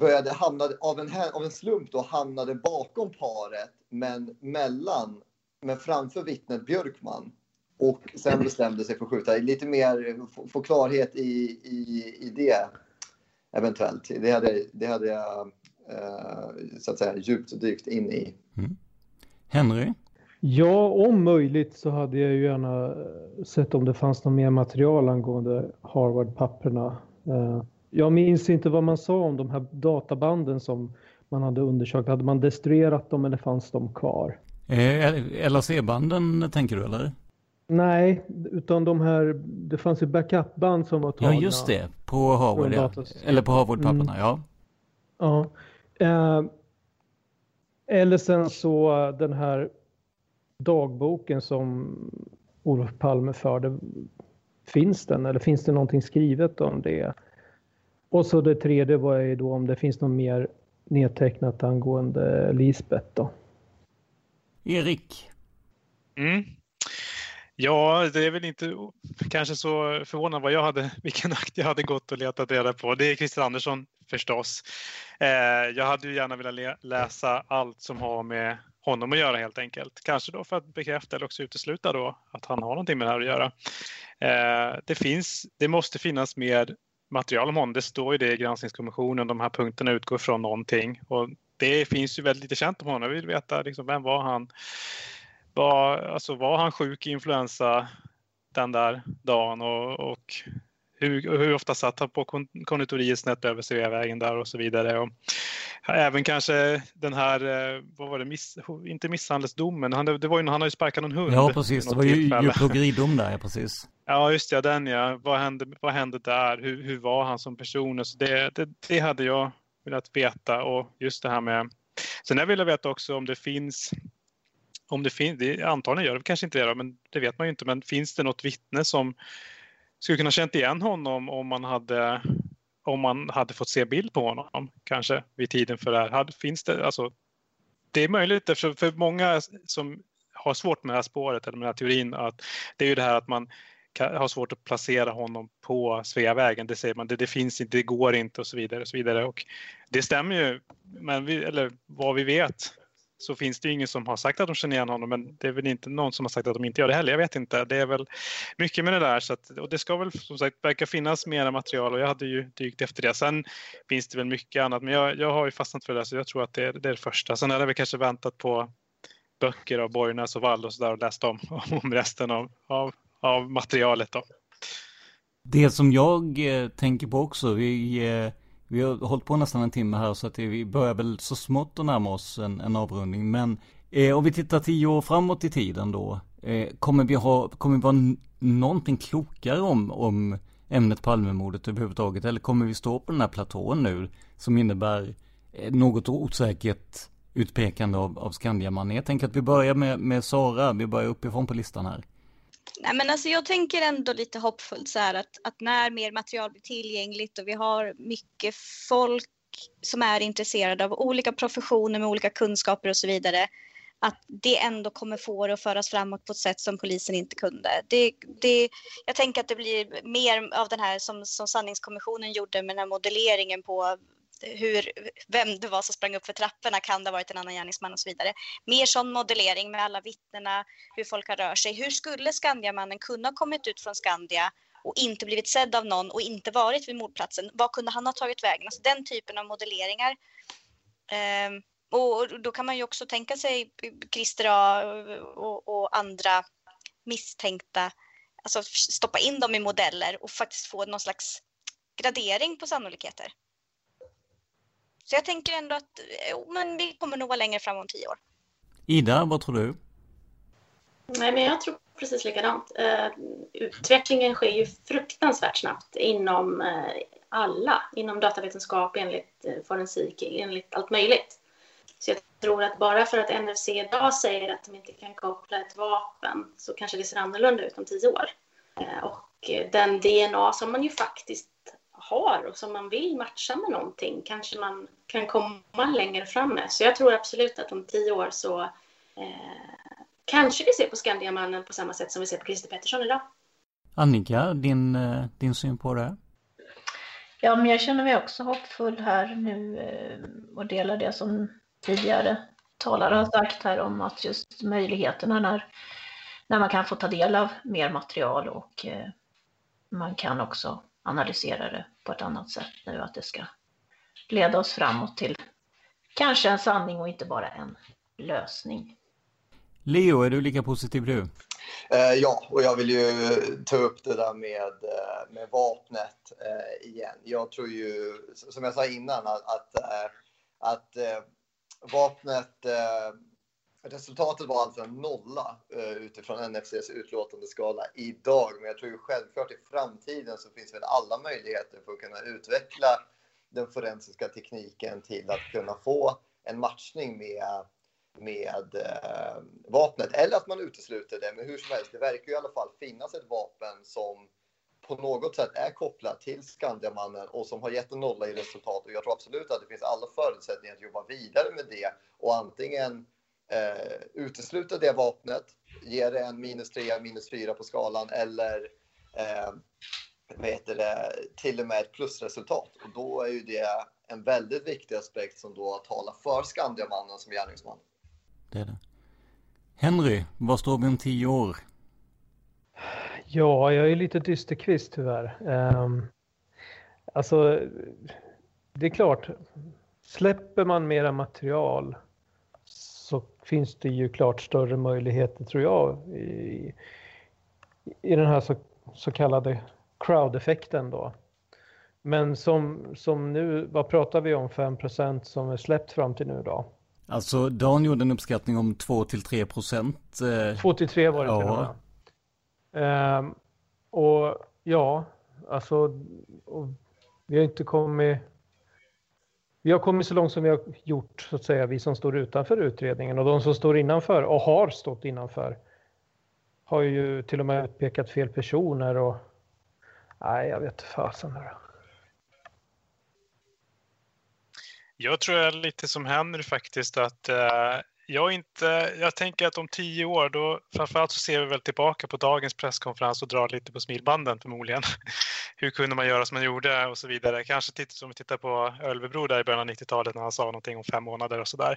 började hamnade av en, av en slump då hamnade bakom paret men mellan men framför vittnet Björkman, och sen bestämde sig för att skjuta. Lite mer få klarhet i, i, i det eventuellt. Det hade, det hade jag eh, så att säga djupt dykt in i. Mm. Henry? Ja, om möjligt så hade jag ju gärna sett om det fanns något mer material angående Harvard-papperna. Eh, jag minns inte vad man sa om de här databanden som man hade undersökt. Hade man destruerat dem eller fanns de kvar? L A C-banden tänker du, eller? Nej, utan de här, det fanns ju backupband som var tagna. Ja, just det, på Harvard, ja. Eller på Harvard-papperna, mm. ja. Ja. Eh, eller sen så den här dagboken som Olof Palme förde, finns den? Eller finns det någonting skrivet om det? Och så det tredje var ju då om det finns något mer nedtecknat angående Lisbeth då. Erik? Mm. Ja, det är väl inte kanske så förvånande vad jag hade, vilken akt jag hade gått och letat reda på. Det är Christian Andersson förstås. Eh, jag hade ju gärna velat le- läsa allt som har med honom att göra helt enkelt. Kanske då för att bekräfta eller också utesluta då att han har någonting med det här att göra. Eh, det finns, det måste finnas mer material om honom. Det står ju det i granskningskommissionen. De här punkterna utgår från någonting och det finns ju väldigt lite känt om honom. Vi vill veta liksom, vem var han? Var, alltså, var han sjuk i influensa den där dagen? Och, och hur, hur ofta satt han på konditoriet snett över Sveavägen där och så vidare. Och även kanske den här, vad var det, miss, inte misshandelsdomen. Han, det var ju, han har ju sparkat någon hund. Ja, precis. Det var ju djurplågeridom där, ja, precis. Ja, just det. Den, ja. Vad hände, vad hände där? Hur, hur var han som person? Så det, det, det hade jag velat veta, och just det här med, sen jag ville veta också om det finns, om det finns, det antagligen gör det kanske inte det då, men det vet man ju inte, men finns det något vittne som skulle kunna känt igen honom om man hade, om man hade fått se bild på honom kanske vid tiden för det här? Finns det, alltså det är möjligt, för, för många som har svårt med det här spåret eller med den här teorin, att det är ju det här att man har svårt att placera honom på Sveavägen. Det säger man, det, det finns inte, det går inte och så vidare och så vidare. Och det stämmer ju, men vi, eller vad vi vet så finns det ju ingen som har sagt att de känner igen honom, men det är väl inte någon som har sagt att de inte gör det heller. Jag vet inte, det är väl mycket med det där. Så att, och det ska väl som sagt verka finnas mer material, och jag hade ju dykt efter det. Sen finns det väl mycket annat, men jag, jag har ju fastnat för det, så jag tror att det är det, är det första. Sen hade vi kanske väntat på böcker av Borgnäs och Wall och sådär och läst om, om resten av, av av materialet då. Det som jag eh, tänker på också, vi, eh, vi har hållit på nästan en timme här, så att det, vi börjar väl så smått att närma oss en, en avrundning. Men eh, om vi tittar tio år framåt i tiden då, eh, kommer vi ha, kommer vi vara n- någonting klokare om, om ämnet Palmemordet överhuvudtaget? Eller kommer vi stå på den här platån nu som innebär eh, något osäkert utpekande av, av Skandiamannen? Jag tänker att vi börjar med, med Sara, vi börjar uppifrån på listan här. Nej, men alltså jag tänker ändå lite hoppfullt så här att, att när mer material blir tillgängligt och vi har mycket folk som är intresserade av olika professioner med olika kunskaper och så vidare, att det ändå kommer få det att föras framåt på ett sätt som polisen inte kunde. Det, det, jag tänker att det blir mer av den här som, som sanningskommissionen gjorde med den här modelleringen på hur, vem det var som sprang upp för trapporna, kan det ha varit en annan gärningsman och så vidare. Mer sån modellering med alla vittnena, hur folk har rört sig. Hur skulle Skandiamannen kunna ha kommit ut från Skandia och inte blivit sedd av någon och inte varit vid mordplatsen? Vad kunde han ha tagit vägen? Alltså den typen av modelleringar. Ehm, och då kan man ju också tänka sig Christer och, och andra misstänkta, alltså stoppa in dem i modeller och faktiskt få någon slags gradering på sannolikheter. Så jag tänker ändå att jo, men vi kommer nog vara längre fram om tio år. Ida, vad tror du? Nej, men jag tror precis likadant. Uh, utvecklingen sker ju fruktansvärt snabbt inom uh, alla, inom datavetenskap, enligt uh, forensik, enligt allt möjligt. Så jag tror att bara för att N F C idag säger att de inte kan koppla ett vapen så kanske det ser annorlunda ut om tio år. Uh, och den D N A som man ju faktiskt har och som man vill matcha med någonting kanske man kan komma längre fram med. Så jag tror absolut att om tio år så eh, kanske vi ser på Skandiamannen på samma sätt som vi ser på Christer Pettersson idag. Annika, din, din syn på det? Ja, men jag känner mig också hoppfull här nu och delar det som tidigare talare har sagt här om att just möjligheterna när, när man kan få ta del av mer material och eh, man kan också analysera det på ett annat sätt nu, att det ska leda oss framåt till kanske en sanning och inte bara en lösning. Leo, är du lika positiv du? Eh, ja, och jag vill ju ta upp det där med, med vapnet eh, igen. Jag tror ju, som jag sa innan, att, att, att eh, vapnet... Eh, Resultatet var alltså en nolla utifrån N F C:s utlåtande skala idag. Men jag tror ju självklart i framtiden så finns väl alla möjligheter för att kunna utveckla den forensiska tekniken till att kunna få en matchning med, med eh, vapnet. Eller att man utesluter det. Men hur som helst, det verkar ju i alla fall finnas ett vapen som på något sätt är kopplat till Skandiamannen och som har gett en nolla i resultat. Och jag tror absolut att det finns alla förutsättningar att jobba vidare med det och antingen Eh, utesluta det vapnet, ge det en minus tre, minus fyra på skalan eller eh, vet det, till och med ett plusresultat. Och då är ju det en väldigt viktig aspekt som då talar för Skandiamannen som gärningsman. Det är det. Henry, vad står vi om tio år? Ja, jag är lite dysterkvist tyvärr. Um, alltså, det är klart, släpper man mera material så finns det ju klart större möjligheter, tror jag, i, i den här så, så kallade crowd-effekten då. Men som, som nu, vad pratar vi om, fem procent som är släppt fram till nu då? Alltså, Dan gjorde en uppskattning om två till tre procent. Eh... två till tre var det till ja. ehm, Och ja, alltså, och vi har inte kommit... Vi har kommit så långt som vi har gjort, så att säga, vi som står utanför utredningen. Och de som står innanför och har stått innanför har ju till och med utpekat fel personer. Och... Nej, jag vet inte fasen. Jag tror jag är lite som Henry faktiskt. Att, eh, jag, inte, jag tänker att om tio år, då, framförallt så ser vi väl tillbaka på dagens presskonferens och drar lite på smilbanden förmodligen. Hur kunde man göra som man gjorde och så vidare. Kanske titt- som vi tittar på Ölvebro där i början av nittiotalet när han sa någonting om fem månader och sådär.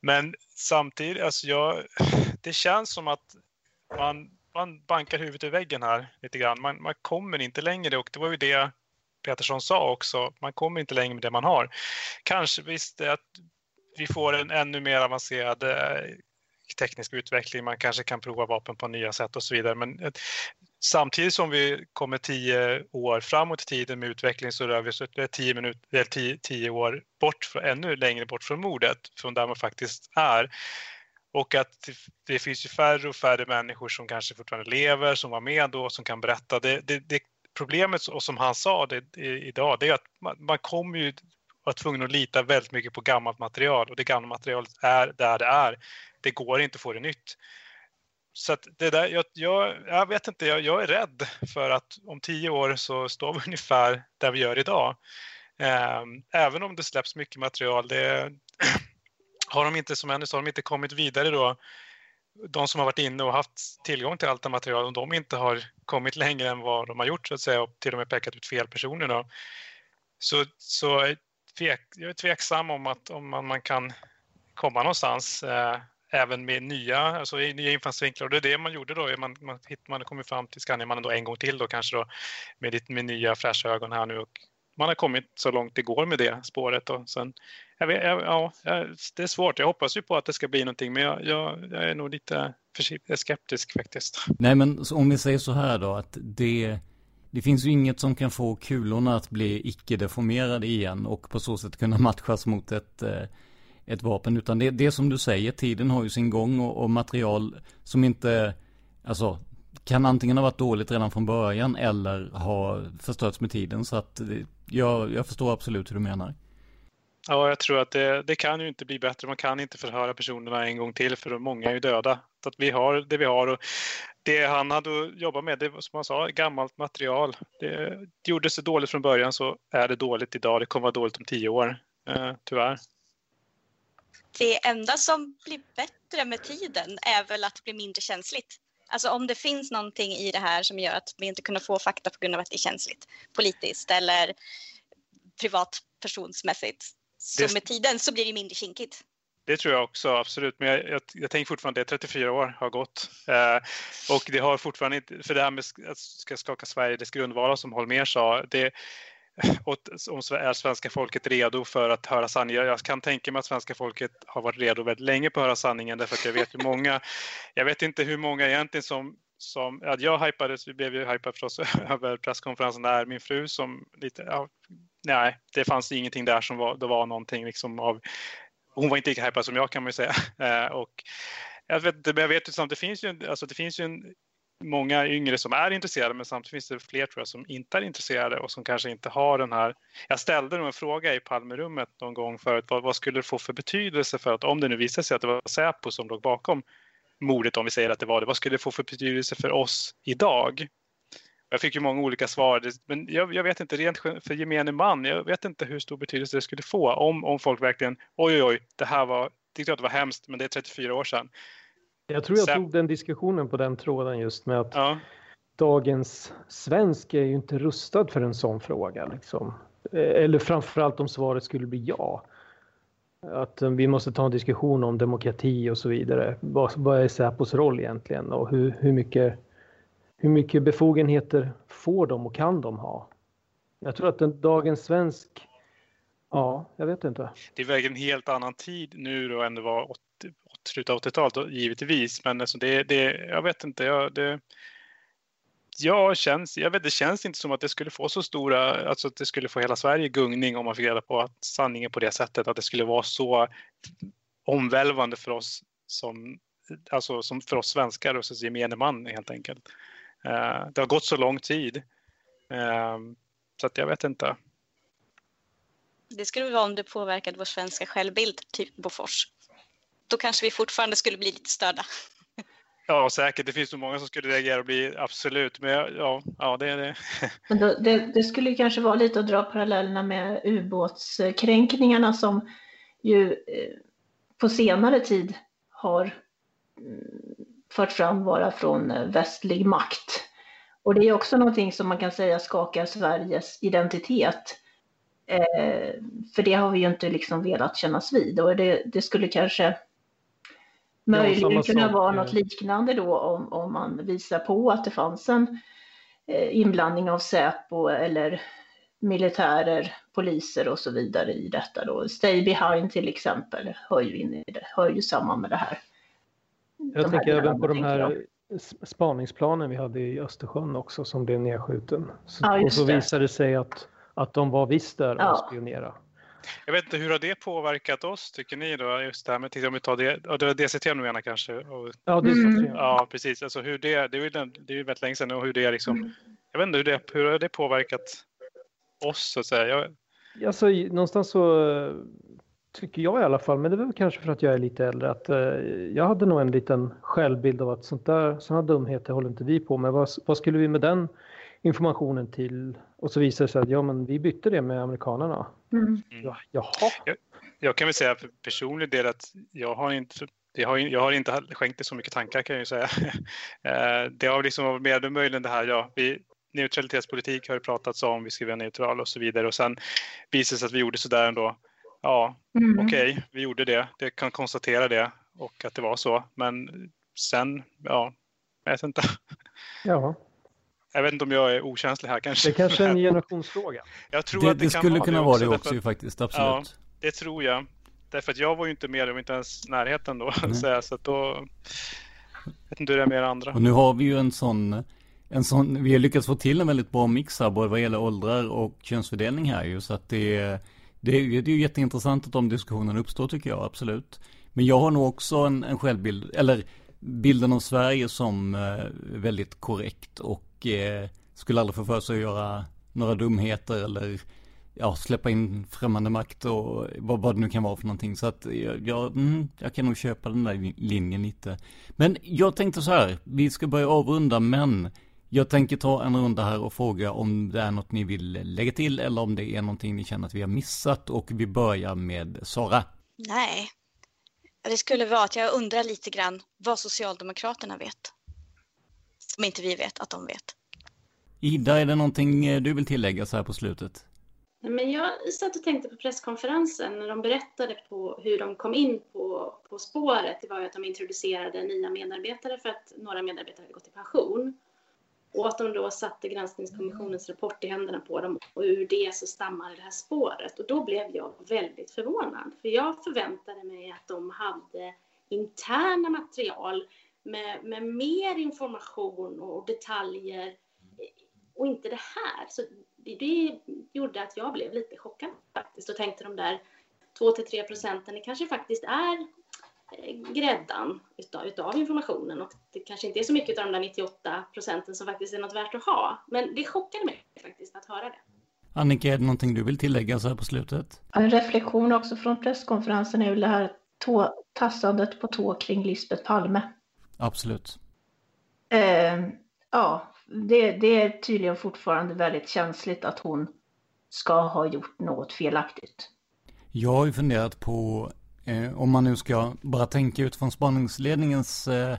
Men samtidigt, alltså jag, det känns som att man, man bankar huvudet i väggen här lite grann. Man, man kommer inte längre, och det var ju det Pettersson sa också. Man kommer inte längre med det man har. Kanske visst att vi får en ännu mer avancerad teknisk utveckling. Man kanske kan prova vapen på nya sätt och så vidare. Men ett, samtidigt som vi kommer tio år framåt i tiden med utveckling så rör vi oss tio, minut, eller tio, tio år bort, för, ännu längre bort från mordet, från där man faktiskt är. Och att det, det finns ju färre och färre människor som kanske fortfarande lever, som var med då, som kan berätta. Det, det, det problemet, och som han sa det, det, idag, det är att man, man kommer ju vara tvungen att lita väldigt mycket på gammalt material. Och det gamla materialet är där det är. Det går inte att få det nytt. Så att det där, jag, jag, jag vet inte, jag, jag är rädd för att om tio år så står vi ungefär där vi gör idag. Även om det släpps mycket material, det, har de inte, som Henry sa, har de inte kommit vidare då, de som har varit inne och haft tillgång till allt det material, om de inte har kommit längre än vad de har gjort så att säga, och till och med pekat ut fel personer då, så, så är tvek, jag är tveksam om att om man, man kan komma någonstans eh, även med nya, alltså nya infallsvinklar. Och det är det man gjorde då, man, man, man kommer fram till Skandiamannen då en gång till då kanske då, med, ditt, med nya fräscha ögon här nu, och man har kommit så långt det går med det spåret. Och sen, jag vet, ja, det är svårt. Jag hoppas ju på att det ska bli någonting, men jag, jag, jag är nog lite försiktig, skeptisk faktiskt. Nej, men om vi säger så här då, att det, det finns ju inget som kan få kulorna att bli icke-deformerade igen och på så sätt kunna matchas mot ett, ett vapen. Utan det, det som du säger, tiden har ju sin gång, och, och material som inte... Alltså, kan antingen ha varit dåligt redan från början eller ha förstörts med tiden. Så att jag, jag förstår absolut hur du menar. Ja, jag tror att det, det kan ju inte bli bättre. Man kan inte förhöra personerna en gång till, för många är ju döda. Så att vi har det vi har, och det han hade att jobba med, det var som han sa, gammalt material. Det, det gjorde sig dåligt från början, så är det dåligt idag. Det kommer vara dåligt om tio år, eh, tyvärr. Det enda som blir bättre med tiden är väl att bli mindre känsligt. Alltså om det finns någonting i det här som gör att vi inte kunna få fakta på grund av att det är känsligt politiskt eller privatpersonsmässigt, så det, med tiden så blir det mindre kinkigt. Det tror jag också, absolut. Men jag, jag, jag tänker fortfarande att det är trettiofyra år har gått. Eh, och det har fortfarande inte, för det här med att ska skaka Sverige, dess grundvalar som Holmér sa, det åt, om är svenska folket redo för att höra sanningen. Jag kan tänka mig att svenska folket har varit redo väldigt länge på att höra sanningen, därför att jag vet hur många, jag vet inte hur många egentligen som, som att jag hypades, vi blev ju hypade förstås över presskonferensen där, min fru som lite, ja, nej, det fanns ingenting där som var, det var någonting liksom av, hon var inte lika hypad som jag kan man ju säga, eh, och jag vet, jag vet ju, det finns ju, alltså det finns ju en många yngre som är intresserade, men samtidigt finns det fler tror jag som inte är intresserade och som kanske inte har den här. Jag ställde en fråga i Palmerummet någon gång förut, vad, vad skulle det få för betydelse för att, om det nu visar sig att det var Säpo som låg bakom mordet, om vi säger att det var det, vad skulle det få för betydelse för oss idag? Jag fick ju många olika svar, men jag, jag vet inte, rent för gemene man, jag vet inte hur stor betydelse det skulle få om, om folk verkligen, oj oj oj, det här var, tyckte jag att det var hemskt, men det är trettiofyra år sedan. Jag tror jag tog den diskussionen på den tråden just med att ja. Dagens svensk är ju inte rustad för en sån fråga. Liksom. Eller framförallt om svaret skulle bli ja. Att vi måste ta en diskussion om demokrati och så vidare. Vad, vad är Säpos roll egentligen? Och hur, hur, mycket, hur mycket befogenheter får de och kan de ha? Jag tror att den, dagens svensk... Ja, jag vet inte. Det är verkligen en helt annan tid nu då än det var åttio slutet av åttiotalet givetvis, men alltså det, det, jag vet inte, jag, det, jag känns, jag vet, det känns inte som att det skulle få så stora, alltså att det skulle få hela Sverige gungning om man fick reda på att sanningen på det sättet, att det skulle vara så omvälvande för oss som, alltså som för oss svenskar och så gemene man helt enkelt. Uh, det har gått så lång tid, uh, så att jag vet inte. Det skulle vara om det påverkade vår svenska självbild, typ Bofors. Då kanske vi fortfarande skulle bli lite störda. Ja, säkert. Det finns så många som skulle reagera och bli absolut. Men ja, ja det är det. Men då, det, det skulle kanske vara lite att dra parallellerna med ubåtskränkningarna som ju eh, på senare tid har mm, fört fram vara från västlig makt. Och det är också någonting som man kan säga skakar Sveriges identitet. Eh, för det har vi ju inte liksom velat kännas vid. Och det, det skulle kanske... möjligen ja, kunna vara något liknande då om, om man visar på att det fanns en eh, inblandning av Säpo eller militärer, poliser och så vidare i detta då. Stay behind till exempel hör ju, in i det, hör ju samman med det här. Jag de tänker här även på de här spaningsplanen vi hade i Östersjön också som blev nedskjuten. Så, ja, och så det. Visade det sig att, att de var visst där ja. Och spionerade. Jag vet inte, hur har det påverkat oss tycker ni då, just det här med, om vi tar det, ja, det var D C T nu gärna kanske. Och, ja, det mm. ja, precis. Alltså hur det, det är ju, det är ju väldigt länge sedan och hur det är liksom, jag vet inte hur det, hur har det påverkat oss så att säga. Jag... Alltså någonstans så tycker jag i alla fall, men det var kanske för att jag är lite äldre, att eh, jag hade nog en liten självbild av att sånt där, sådana dumheter håller inte vi på med. Vad, vad skulle vi med den informationen till? Och så visade det sig att ja, men vi bytte det med amerikanerna. Mm. Ja, jaha. Jag, jag kan väl säga för personlig del att jag har inte, jag har, jag har inte skänkt det så mycket tankar, kan jag ju säga. Det har liksom varit mer möjligen det här, ja, vi, neutralitetspolitik har det pratats om, vi ska vara neutral och så vidare. Och sen visade sig att vi gjorde sådär ändå. Ja, mm. okej, okay, vi gjorde det. Det kan konstatera det och att det var så. Men sen, ja, jag vet inte. Ja. Jag vet inte om jag är okänslig här kanske. Det är kanske en generationsfråga. Jag tror det, att det, det kan skulle vara kunna det också, vara det också därför, faktiskt, absolut. Ja, det tror jag. Därför att jag var ju inte med, jag var inte ens närheten då. Mm. Så, så att då, vet inte hur det är med andra. Och nu har vi ju en sån... En sån, vi har lyckats få till en väldigt bra mix här både vad gäller åldrar och könsfördelning här ju, så att det, det, det är ju jätteintressant att de diskussionerna uppstår, tycker jag, absolut. Men jag har nog också en, en självbild, eller bilden av Sverige som eh, väldigt korrekt och eh, skulle aldrig få för sig att göra några dumheter eller ja, släppa in främmande makt och vad, vad det nu kan vara för någonting. Så att jag, jag, mm, jag kan nog köpa den där linjen lite. Men jag tänkte så här, vi ska börja avrunda, men jag tänker ta en runda här och fråga om det är något ni vill lägga till eller om det är någonting ni känner att vi har missat, och vi börjar med Sara. Nej, det skulle vara att jag undrar lite grann vad Socialdemokraterna vet som inte vi vet att de vet. Ida, är det någonting du vill tillägga så här på slutet? Men jag satt och tänkte på presskonferensen när de berättade på hur de kom in på, på spåret. Det var ju att de introducerade nya medarbetare för att några medarbetare hade gått i pension. Och att de då satte granskningskommissionens rapport i händerna på dem, och ur det så stammade det här spåret. Och då blev jag väldigt förvånad, för jag förväntade mig att de hade interna material med, med mer information och detaljer, och inte det här. Så det, det gjorde att jag blev lite chockad faktiskt, och tänkte de där två till tre procenten, det kanske faktiskt är gräddan utav, utav informationen, och det kanske inte är så mycket av de där nittioåtta procenten som faktiskt är något värt att ha. Men det chockade mig faktiskt att höra det. Annika, är det någonting du vill tillägga så här på slutet? En reflektion också från presskonferensen är ju det här tå, tassandet på tå kring Lisbeth Palme. Absolut. Eh, ja, det, det är tydligen fortfarande väldigt känsligt att hon ska ha gjort något felaktigt. Jag har ju funderat på om man nu ska bara tänka utifrån spaningsledningens, eh,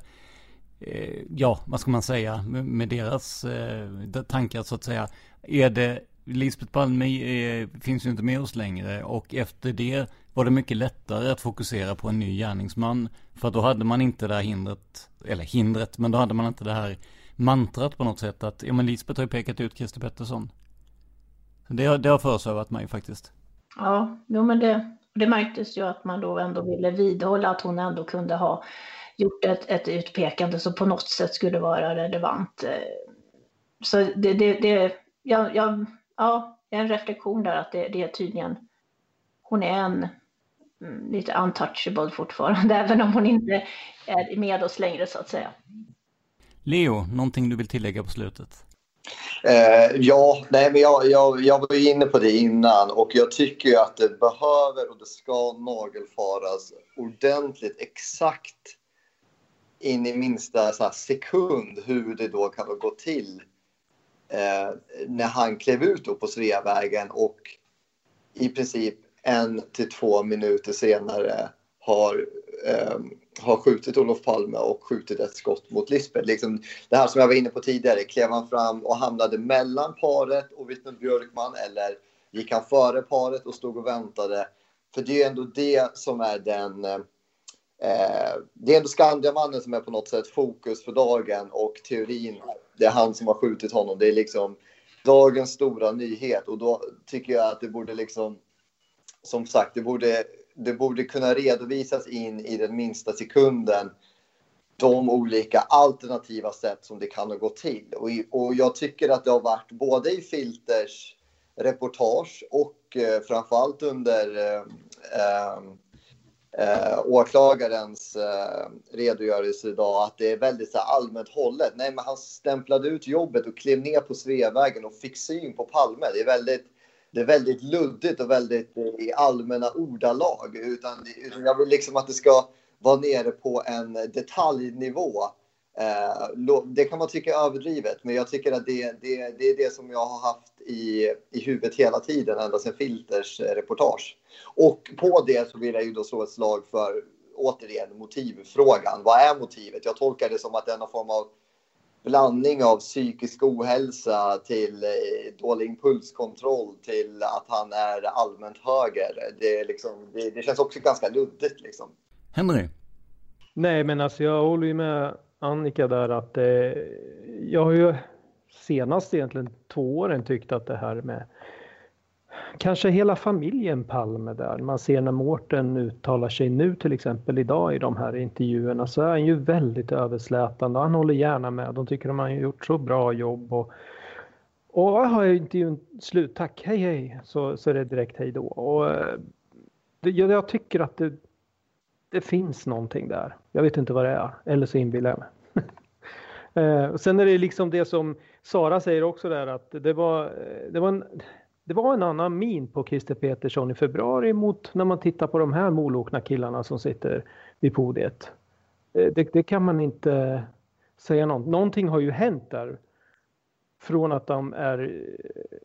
ja, vad ska man säga, med deras eh, tankar så att säga, är det, Lisbeth Palme eh, finns ju inte med oss längre, och efter det var det mycket lättare att fokusera på en ny gärningsman, för att då hade man inte det här hindret, eller hindret, men då hade man inte det här mantrat på något sätt att, ja men Lisbeth har ju pekat ut Christer Pettersson. Det, det har försövat mig faktiskt. Ja, jo men det... Det märktes ju att man då ändå ville vidhålla att hon ändå kunde ha gjort ett, ett utpekande som på något sätt skulle vara relevant. Så det, det, det ja, ja, ja, en reflektion där att det, det är tydligen, hon är en lite untouchable fortfarande, även om hon inte är med oss längre så att säga. Leo, någonting du vill tillägga på slutet? Eh, ja, nej, men jag, jag, jag var ju inne på det innan, och jag tycker ju att det behöver och det ska nagelfaras ordentligt, exakt in i minsta så här, sekund hur det då kan gå till eh, när han klev ut då på Sveavägen och i princip en till två minuter senare har... Eh, har skjutit Olof Palme och skjutit ett skott mot Lisbeth. Liksom det här som jag var inne på tidigare, klev han fram och hamnade mellan paret och vittnet Björkman, eller gick han före paret och stod och väntade? För det är ju ändå det som är den eh, det är ändå Skandiamannen som är på något sätt fokus för dagen, och teorin, det är han som har skjutit honom, det är liksom dagens stora nyhet, och då tycker jag att det borde liksom, som sagt, det borde Det borde kunna redovisas in i den minsta sekunden de olika alternativa sätt som det kan ha gått till. Och, i, och jag tycker att det har varit både i Filters reportage och eh, framförallt under eh, eh, åklagarens eh, redogörelse idag, att det är väldigt så här, allmänt hållet. Nej, men han stämplade ut jobbet och klev ner på Sveavägen och fick syn på Palme. Det är väldigt... Det är väldigt luddigt och väldigt i allmänna ordalag. Utan jag vill liksom att det ska vara nere på en detaljnivå Det kan man tycka är överdrivet, men jag tycker att det, det, det är det som jag har haft i, i huvudet hela tiden, ända sedan Filters reportage. Och på det så vill jag ju då slå ett slag för, återigen, motivfrågan. Vad är motivet? Jag tolkar det som att det är någon form av blandning av psykisk ohälsa till dålig impulskontroll till att han är allmänt höger. Det, liksom, det, det känns också ganska luddigt. Liksom. Henry? Nej, men alltså jag håller ju med Annika där att eh, jag har ju senast egentligen två åren tyckt att det här med kanske hela familjen Palme där. Man ser när Mårten uttalar sig nu till exempel idag i de här intervjuerna så är han ju väldigt överslätande. Han håller gärna med. De tycker att han har gjort så bra jobb. Och, och har ju intervjun slut. Tack, hej hej. Så, så är det direkt hej då. Och, det, jag tycker att det, det finns någonting där. Jag vet inte vad det är. Eller så inbillar jag mig. Och sen är det liksom det som Sara säger också där. Att det var, det var en... Det var en annan min på Christer Pettersson i februari mot när man tittar på de här molokna killarna som sitter vid podiet. Det, det kan man inte säga något. Någonting har ju hänt där. Från att de är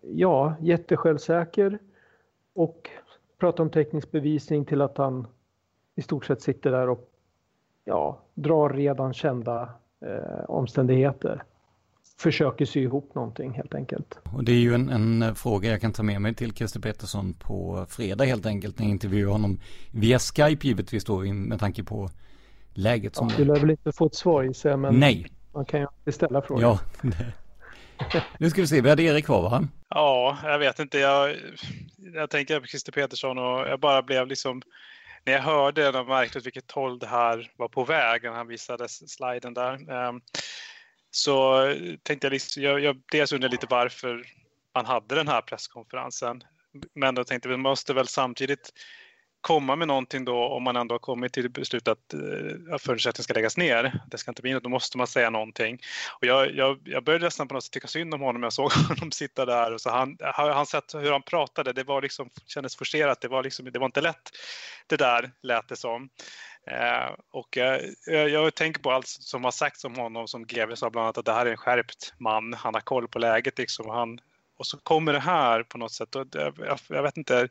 ja, jättesjälvsäker och pratar om teknisk bevisning till att han i stort sett sitter där och ja, drar redan kända eh, omständigheter. Försöker sy ihop någonting helt enkelt. Och det är ju en, en fråga jag kan ta med mig till Christer Pettersson på fredag helt enkelt när jag intervjuar honom via Skype givetvis då med tanke på läget som... Ja, du lär väl inte få ett svar i sig men nej. Man kan ju alltid ställa frågan. Ja, nu ska vi se, vi hade Erik kvar va? Ja, jag vet inte. Jag, jag tänker på Christer Pettersson och jag bara blev liksom... När jag hörde och märkte åt vilket håll det här var på väg när han visade sliden där... Um, Så tänkte jag, liksom, jag, jag dels undrade lite varför man hade den här presskonferensen. Men då tänkte vi måste väl samtidigt komma med någonting då om man ändå har kommit till beslut att eh, förutsättningen ska läggas ner. Det ska inte bli något, då måste man säga någonting. Och jag, jag, jag började nästan på något sätt tycka synd om honom när jag såg honom sitta där. Och så han, han sett hur han pratade, det var liksom, kändes forcerat, det var, liksom, det var inte lätt det där lät det som. Eh, och jag, jag tänker på allt som har sagts om honom som G V sa bland annat att det här är en skärpt man, han har koll på läget liksom, han... Och så kommer det här på något sätt, och jag, jag vet inte,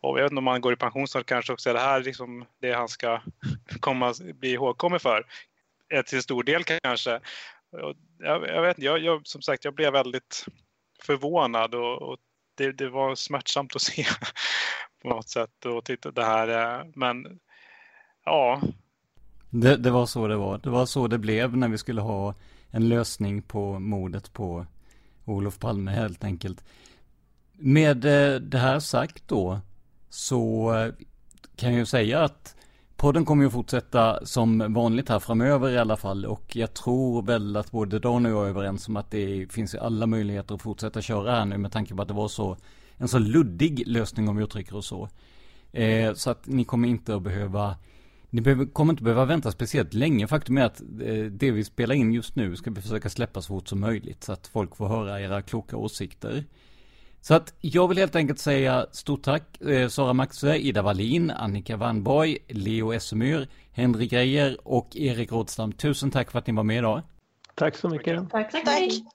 och jag vet inte om han går i pension så kanske också är det här liksom det han ska komma, bli ihågkommen för. Till en stor del kanske. Och jag, jag vet inte, jag, jag, som sagt jag blev väldigt förvånad och, och det, det var smärtsamt att se på något sätt och titta det här, men ja. Det, det var så det var, det var så det blev när vi skulle ha en lösning på mordet på Olof Palme helt enkelt. Med det här sagt då så kan jag ju säga att podden kommer ju fortsätta som vanligt här framöver i alla fall och jag tror väl att både Dan och jag är överens om att det finns alla möjligheter att fortsätta köra här nu med tanke på att det var så en så luddig lösning om vi uttrycker och så. Eh, så att ni kommer inte att behöva ni kommer inte behöva vänta speciellt länge. Faktum är att det vi spelar in just nu ska vi försöka släppa så fort som möjligt så att folk får höra era kloka åsikter. Så att jag vill helt enkelt säga stort tack Sara Maxö, Ida Wallin, Annika Wannborg, Leo Essemyr, Henry Grejer och Erik Rådstam. Tusen tack för att ni var med idag. Tack så mycket. Tack, tack.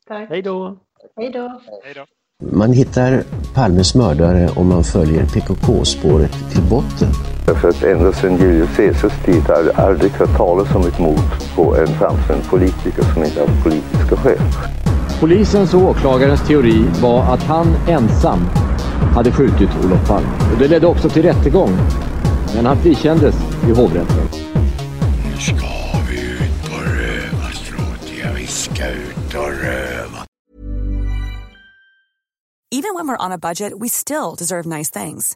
Tack. Hej då. Hej då. Hej då. Man hittar Palmes mördare om man följer P K K-spåret till botten. För att ända sedan Julius Caesars tid har det aldrig hört talas om ett mord på en framstående politiker som inte har politiska skäl. Polisens och åklagarens teori var att han ensam hade skjutit Olof Palme. Och det ledde också till rättegång. Men han frikändes i hovrätten. Nu ska vi ut och röva, trodde jag. Vi ska ut och röva. Even when we're on a budget, we still deserve nice things.